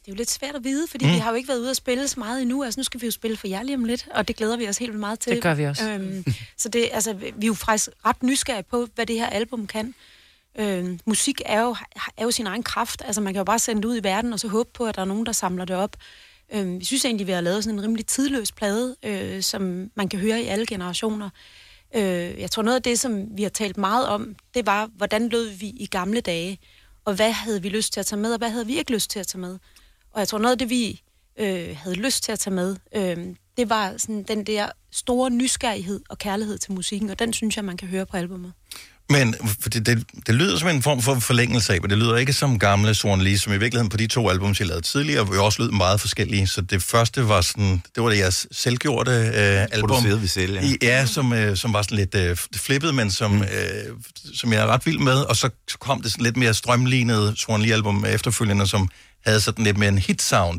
Det er jo lidt svært at vide, fordi mm. vi har jo ikke været ude at spille så meget endnu. Altså, nu skal vi jo spille for jer lige om lidt, og det glæder vi os helt vildt meget til. Det gør vi også. Øhm, så det, altså, vi er jo faktisk ret nysgerrige på, hvad det her album kan. Øhm, musik er jo, er jo sin egen kraft. Altså, man kan jo bare sende det ud i verden, og så håbe på, at der er nogen, der samler det op. Øhm, jeg synes egentlig, vi har lavet sådan en rimelig tidløs plade, øh, som man kan høre i alle generationer. Øh, jeg tror, noget af det, som vi har talt meget om, det var, hvordan lød vi i gamle dage, og hvad havde vi lyst til at tage med, og hvad havde vi ikke lyst til at tage med. Og jeg tror, noget af det, vi øh, havde lyst til at tage med, øh, det var sådan den der store nysgerrighed og kærlighed til musikken, og den synes jeg, man kan høre på albumet. Men det, det, det lyder som en form for forlængelse af, men det lyder ikke som gamle Swan Lee, som i virkeligheden på de to album, jeg lavede tidligere, hvor også lød meget forskellige. Så det første var sådan, det var det jeres selvgjorte øh, album. Producerede vi selv, ja. Ja, som, øh, som var sådan lidt øh, flippet, men som, øh, som jeg er ret vild med. Og så kom det sådan lidt mere strømlignede Swan Lee-album efterfølgende, som havde sådan lidt mere en hit-sound.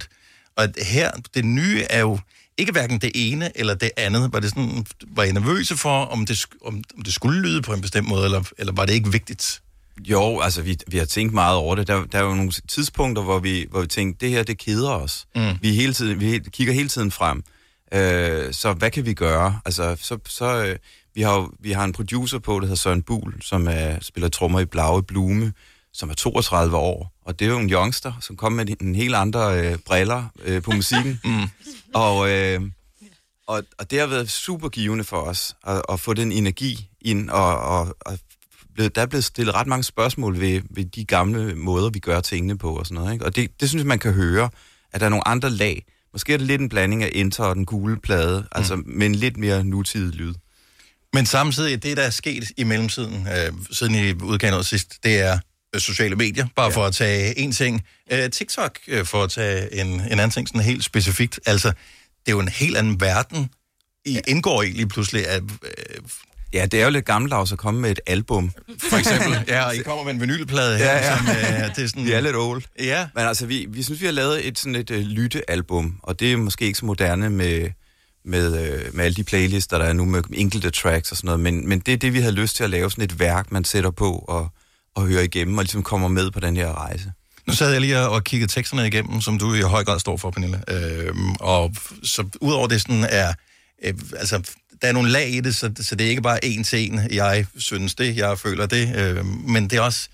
Og her, det nye er jo ikke hverken det ene eller det andet. Var det sådan, var I nervøse for, om det, om, om det skulle lyde på en bestemt måde, eller, eller var det ikke vigtigt? Jo, altså vi, vi har tænkt meget over det. Der, der er jo nogle tidspunkter, hvor vi, hvor vi tænkte, det her, det keder os. Mm. Vi, hele tiden, vi kigger hele tiden frem. Øh, så hvad kan vi gøre? Altså, så, så, øh, vi, har, vi har en producer på, der hedder Søren Buhl, som er, spiller trommer i Blaue Blume, som er toogtredive år, og det er jo en youngster, som kom med en helt andre øh, briller øh, på musikken. Mm. Og, øh, og, og det har været super givende for os, at, at få den energi ind, og, og, og der er blevet stillet ret mange spørgsmål ved, ved de gamle måder, vi gør tingene på, og sådan noget, ikke? Og det, det synes jeg, man kan høre, at der er nogle andre lag. Måske er det lidt en blanding af Enter og den gule plade, mm. altså, men lidt mere nutidig lyd. Men samtidig, det der er sket i mellemtiden, øh, siden I udgav noget sidst, det er sociale medier, bare ja. for at tage en ting. Øh, TikTok øh, for at tage en, en anden ting, sådan helt specifikt. Altså, det er jo en helt anden verden, I ja. indgår i lige pludselig. At, øh, ja, det er jo lidt gammeldags at komme med et album. For eksempel. Ja, og I kommer med en vinylplade her. Ja, ja. Som, øh, det er sådan, vi er lidt old. Ja. Men altså, vi, vi synes, vi har lavet et, sådan et øh, lyttealbum, og det er måske ikke så moderne med, med, øh, med alle de playlister, der er nu med enkelte tracks og sådan noget, men, men det er det, vi havde lyst til at lave, sådan et værk, man sætter på og og hører igennem, og ligesom kommer med på den her rejse. Nu sad jeg lige og kiggede teksterne igennem, som du i høj grad står for, Pernille. Øhm, og så udover det sådan er, øh, altså, der er nogle lag i det, så, så det er ikke bare en til en, jeg synes det, jeg føler det, øh, men det er også,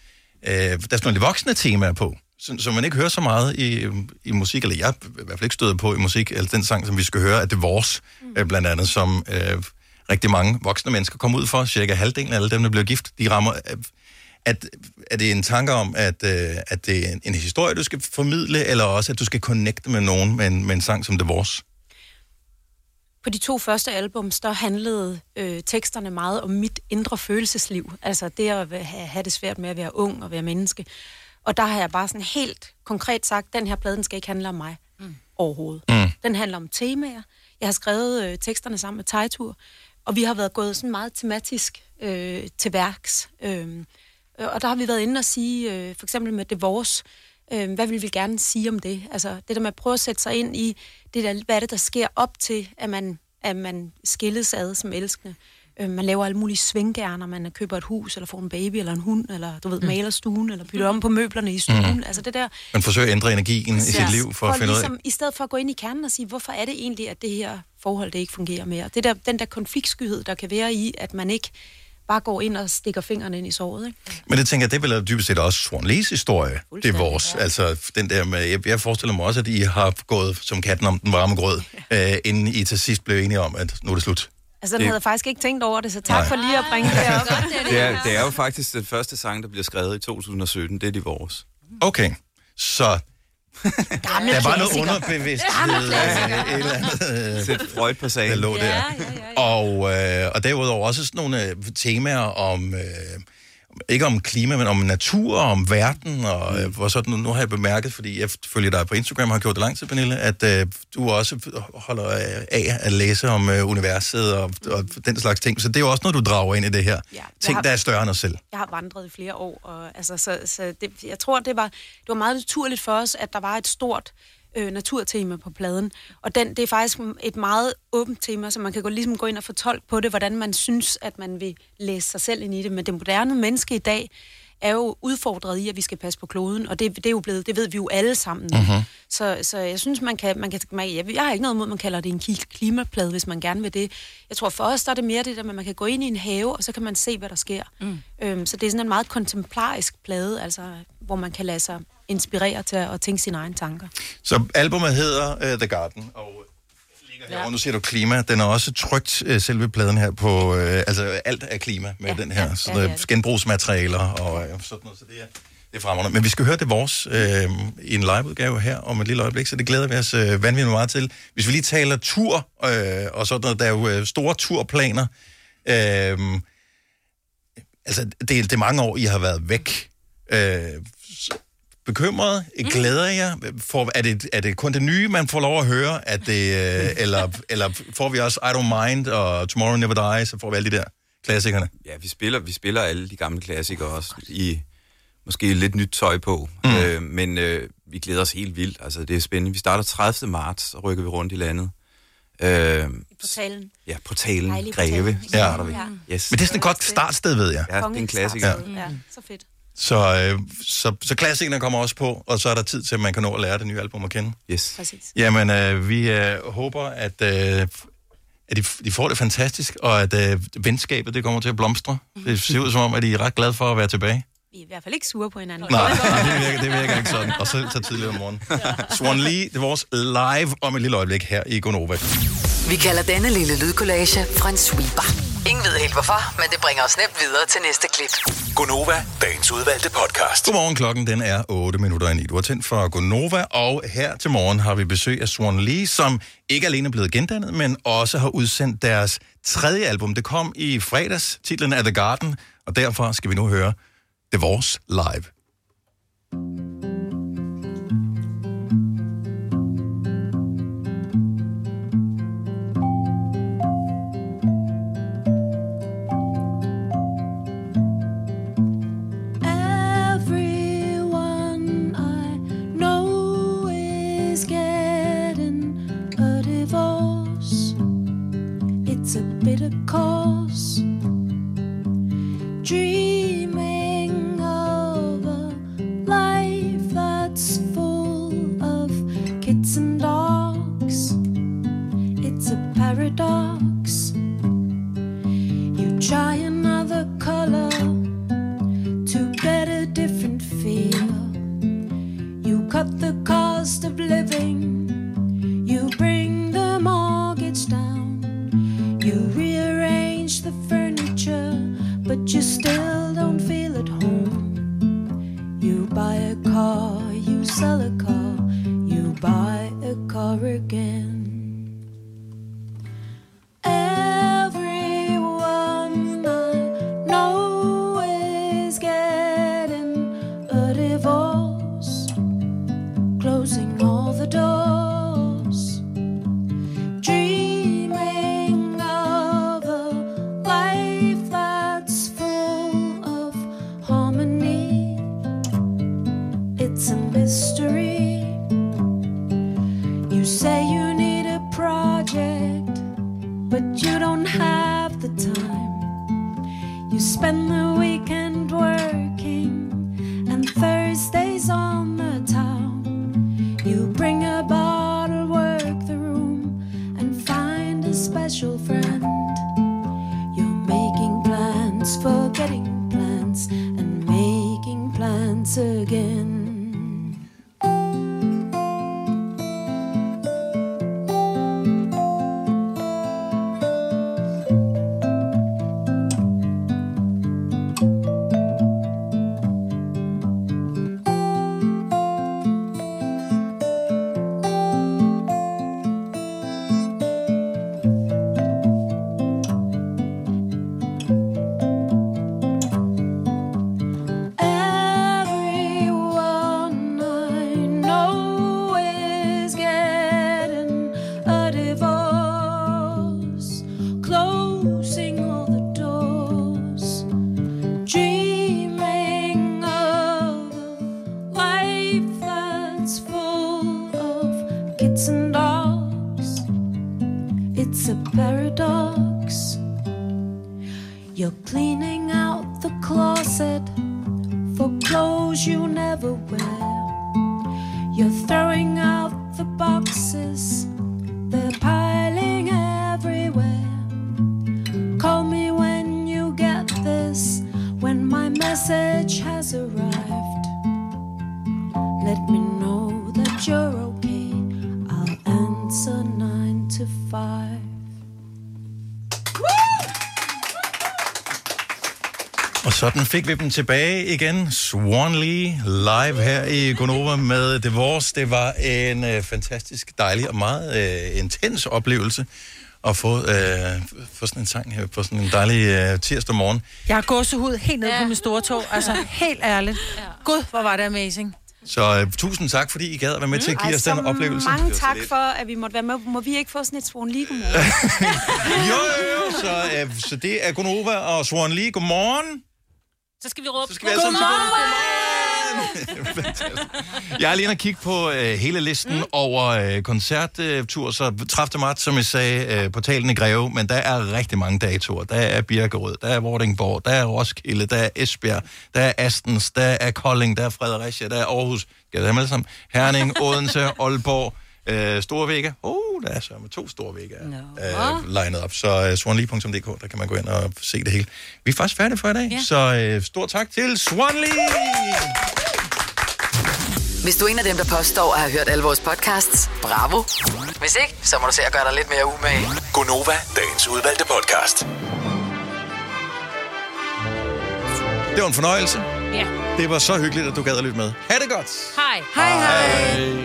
øh, der er sådan nogle voksne temaer på, som man ikke hører så meget i, i musik, eller jeg i hvert fald ikke støder på i musik, eller den sang, som vi skal høre, at det er vores, øh, blandt andet, som øh, rigtig mange voksne mennesker kommer ud for, cirka halvdelen af alle dem, der bliver gift, de rammer... Øh, At, er det en tanke om, at, øh, at det er en, en historie, du skal formidle, eller også, at du skal connecte med nogen med en, med en sang som The Wars? På de to første albums, der handlede øh, teksterne meget om mit indre følelsesliv. Altså det at have det svært med at være ung og være menneske. Og der har jeg bare sådan helt konkret sagt, den her plade, den skal ikke handle om mig mm. overhovedet. Mm. Den handler om temaer. Jeg har skrevet øh, teksterne sammen med Teitur, og vi har været gået sådan meget tematisk øh, til værks. Øh, Og der har vi været inde og sige, øh, for eksempel med divorce, øh, hvad vil vi gerne sige om det? Altså det der med at prøve at sætte sig ind i, det der, hvad er det, der sker op til, at man, at man skilles ad som elskende. Øh, man laver alle mulige svinggærner, man køber et hus, eller får en baby, eller en hund, eller du ved, mm. maler stuen, eller bytter om på møblerne i stuen. Mm. Altså det der... Man forsøger at ændre energien altså, i sit liv for at finde ligesom, ud af... I stedet for at gå ind i kernen og sige, hvorfor er det egentlig, at det her forhold, det ikke fungerer mere? Det der, den der konfliktskyhed, der kan være i, at man ikke... bare går ind og stikker fingrene ind i såret, ikke? Men det tænker jeg, det vil dybest set også Swan Lees historie. Det er vores. Ja. Altså, den der med, jeg, jeg forestiller mig også, at I har gået som katten om den varme grød, ja. øh, inden I til sidst blev enige om, at nu er det slut. Altså, den det... havde jeg faktisk ikke tænkt over det, så tak Nej. for lige at bringe det op. Det er, det er jo faktisk den første sang, der bliver skrevet i to tusind og sytten. Det er de vores. Okay, så... der var noget underbevidsthed af et eller andet. Sæt Freud på sagen. Der lå der. Ja, ja, ja. Og, øh, og derudover også sådan nogle øh, temaer om, øh, ikke om klima, men om natur og om verden. Og, øh, og sådan, nu har jeg bemærket, fordi jeg følger dig på Instagram og har gjort det lang tid, Pernille, at øh, du også holder af at læse om øh, universet og, og den slags ting. Så det er jo også noget, du drager ind i det her. Ja, ting, har, der er større end os selv. Jeg har vandret i flere år, og, altså, så, så det, jeg tror, det var, det var meget naturligt for os, at der var et stort øh, naturtema på pladen. Og den, det er faktisk et meget åbent tema, så man kan gå, ligesom gå ind og fortolke på det, hvordan man synes, at man vil læse sig selv ind i det. Men det moderne menneske i dag er jo udfordret i, at vi skal passe på kloden, og det, det er jo blevet, det ved vi jo alle sammen. Mm-hmm. Så, så jeg synes, man kan, man kan, man, jeg, jeg har ikke noget imod, man kalder det en klimaplade, hvis man gerne vil det. Jeg tror for os, der er det mere det der, at man kan gå ind i en have, og så kan man se, hvad der sker. Mm. Øhm, så det er sådan en meget kontemplarisk plade, altså, hvor man kan lade sig inspirere til at, at tænke sine egne tanker. Så albumet hedder uh, The Garden, og ligger her, ja. Og nu siger du klima. Den er også trykt, uh, selve pladen her på, uh, altså alt er klima med ja, den her, ja, sådan ja, ja, ja. genbrugsmaterialer og uh, sådan noget, så det er, det er fremragende. Men vi skal høre det vores uh, i en liveudgave her om et lille øjeblik, så det glæder vi os uh, vanvittigt meget til. Hvis vi lige taler tur uh, og sådan noget, der er jo store turplaner. Uh, altså, det, det er mange år, I har været væk. Uh, Bekymret? Glæder jeg? For, er, det, er det kun det nye, man får lov at høre? At det, eller, eller får vi også I Don't Mind og Tomorrow Never Dies, så får vi alle de der klassikerne? Ja, vi spiller, vi spiller alle de gamle klassikere også i måske lidt nyt tøj på. Mm. Øh, men øh, vi glæder os helt vildt. Altså, det er spændende. Vi starter tredivte marts, og rykker vi rundt i landet. Øh, portalen. Ja, portalen. Greve starter vi. Ja. Yes. Men det er sådan et godt startsted, ved jeg. Ja, det er en klassiker. Ja. Ja, så fedt. Så, øh, så, så klassikerne kommer også på, og så er der tid til, at man kan nå at lære det nye album at kende. Yes. Præcis. Jamen, øh, vi øh, håber, at, øh, at de, de får det fantastisk, og at øh, venskabet det kommer til at blomstre. Det ser ud som om, at I er ret glade for at være tilbage. Vi er i hvert fald ikke sure på hinanden. Nej, nej, det virker, det virker ikke sådan. Og så, så tidligere om morgenen. Ja. Swan Lee, det er vores live om et lille øjeblik her i Gonova. Vi kalder denne lille lydkollage fra en sweeper. Ingen ved helt hvorfor, men det bringer os nemt videre til næste klip. Gonova, dagens udvalgte podcast. Godmorgen, klokken den er otte minutter i ni. Du har tændt for Gonova, og her til morgen har vi besøg af Swan Lee, som ikke alene er blevet gendannet, men også har udsendt deres tredje album. Det kom i fredags, titlen er The Garden, og derfor skal vi nu høre Det Vores live. But you don't have the time. once again. Sådan fik vi dem tilbage igen. Swan Lee live her i Gonova med The Wars. Det var en øh, fantastisk, dejlig og meget øh, intens oplevelse at få, øh, få sådan en sang her på sådan en dejlig øh, tirsdag morgen. Jeg har gåsehud helt ned ja. på min store tog. Altså helt ærligt. Ja. Gud, hvor var det amazing. Så øh, tusind tak, fordi I gad at være med mm. til at give Ej, os den oplevelse. Mange tak for, at vi måtte være med. Må vi ikke få sådan et Swan Lee godmorgen? jo, jo, jo. Så, øh, så det er Gonova og Swan Lee. Godmorgen. Så skal vi råbe, skal vi altså godmorgen! Jeg er lige inde og kigge på uh, hele listen mm. over uh, koncerttur, så træffede mig, som jeg sagde, uh, på Talen i Greve, men der er rigtig mange datoer. Der er Birkerød, der er Vordingborg, der er Roskilde, der er Esbjerg, der er Astens, der er Kolding, der er Fredericia, der er Aarhus, ja, der er sammen. Herning, Odense, Aalborg, uh, Storvægge. Åh, oh, der er så med to Storvægge no. uh, linet op. Så uh, swanlee punktum d k, der kan man gå ind og se det hele. Vi er faktisk færdige for i dag, yeah. så uh, stor tak til Swan Lee! Hvis du er en af dem, der påstår at have hørt alle vores podcasts, bravo! Hvis ikke, så må du se at gøre dig lidt mere umage. Gonova, dagens udvalgte podcast. Det var en fornøjelse. Ja. Yeah. Det var så hyggeligt, at du gad at lytte med. Ha' det godt! Hej! Hej, hej!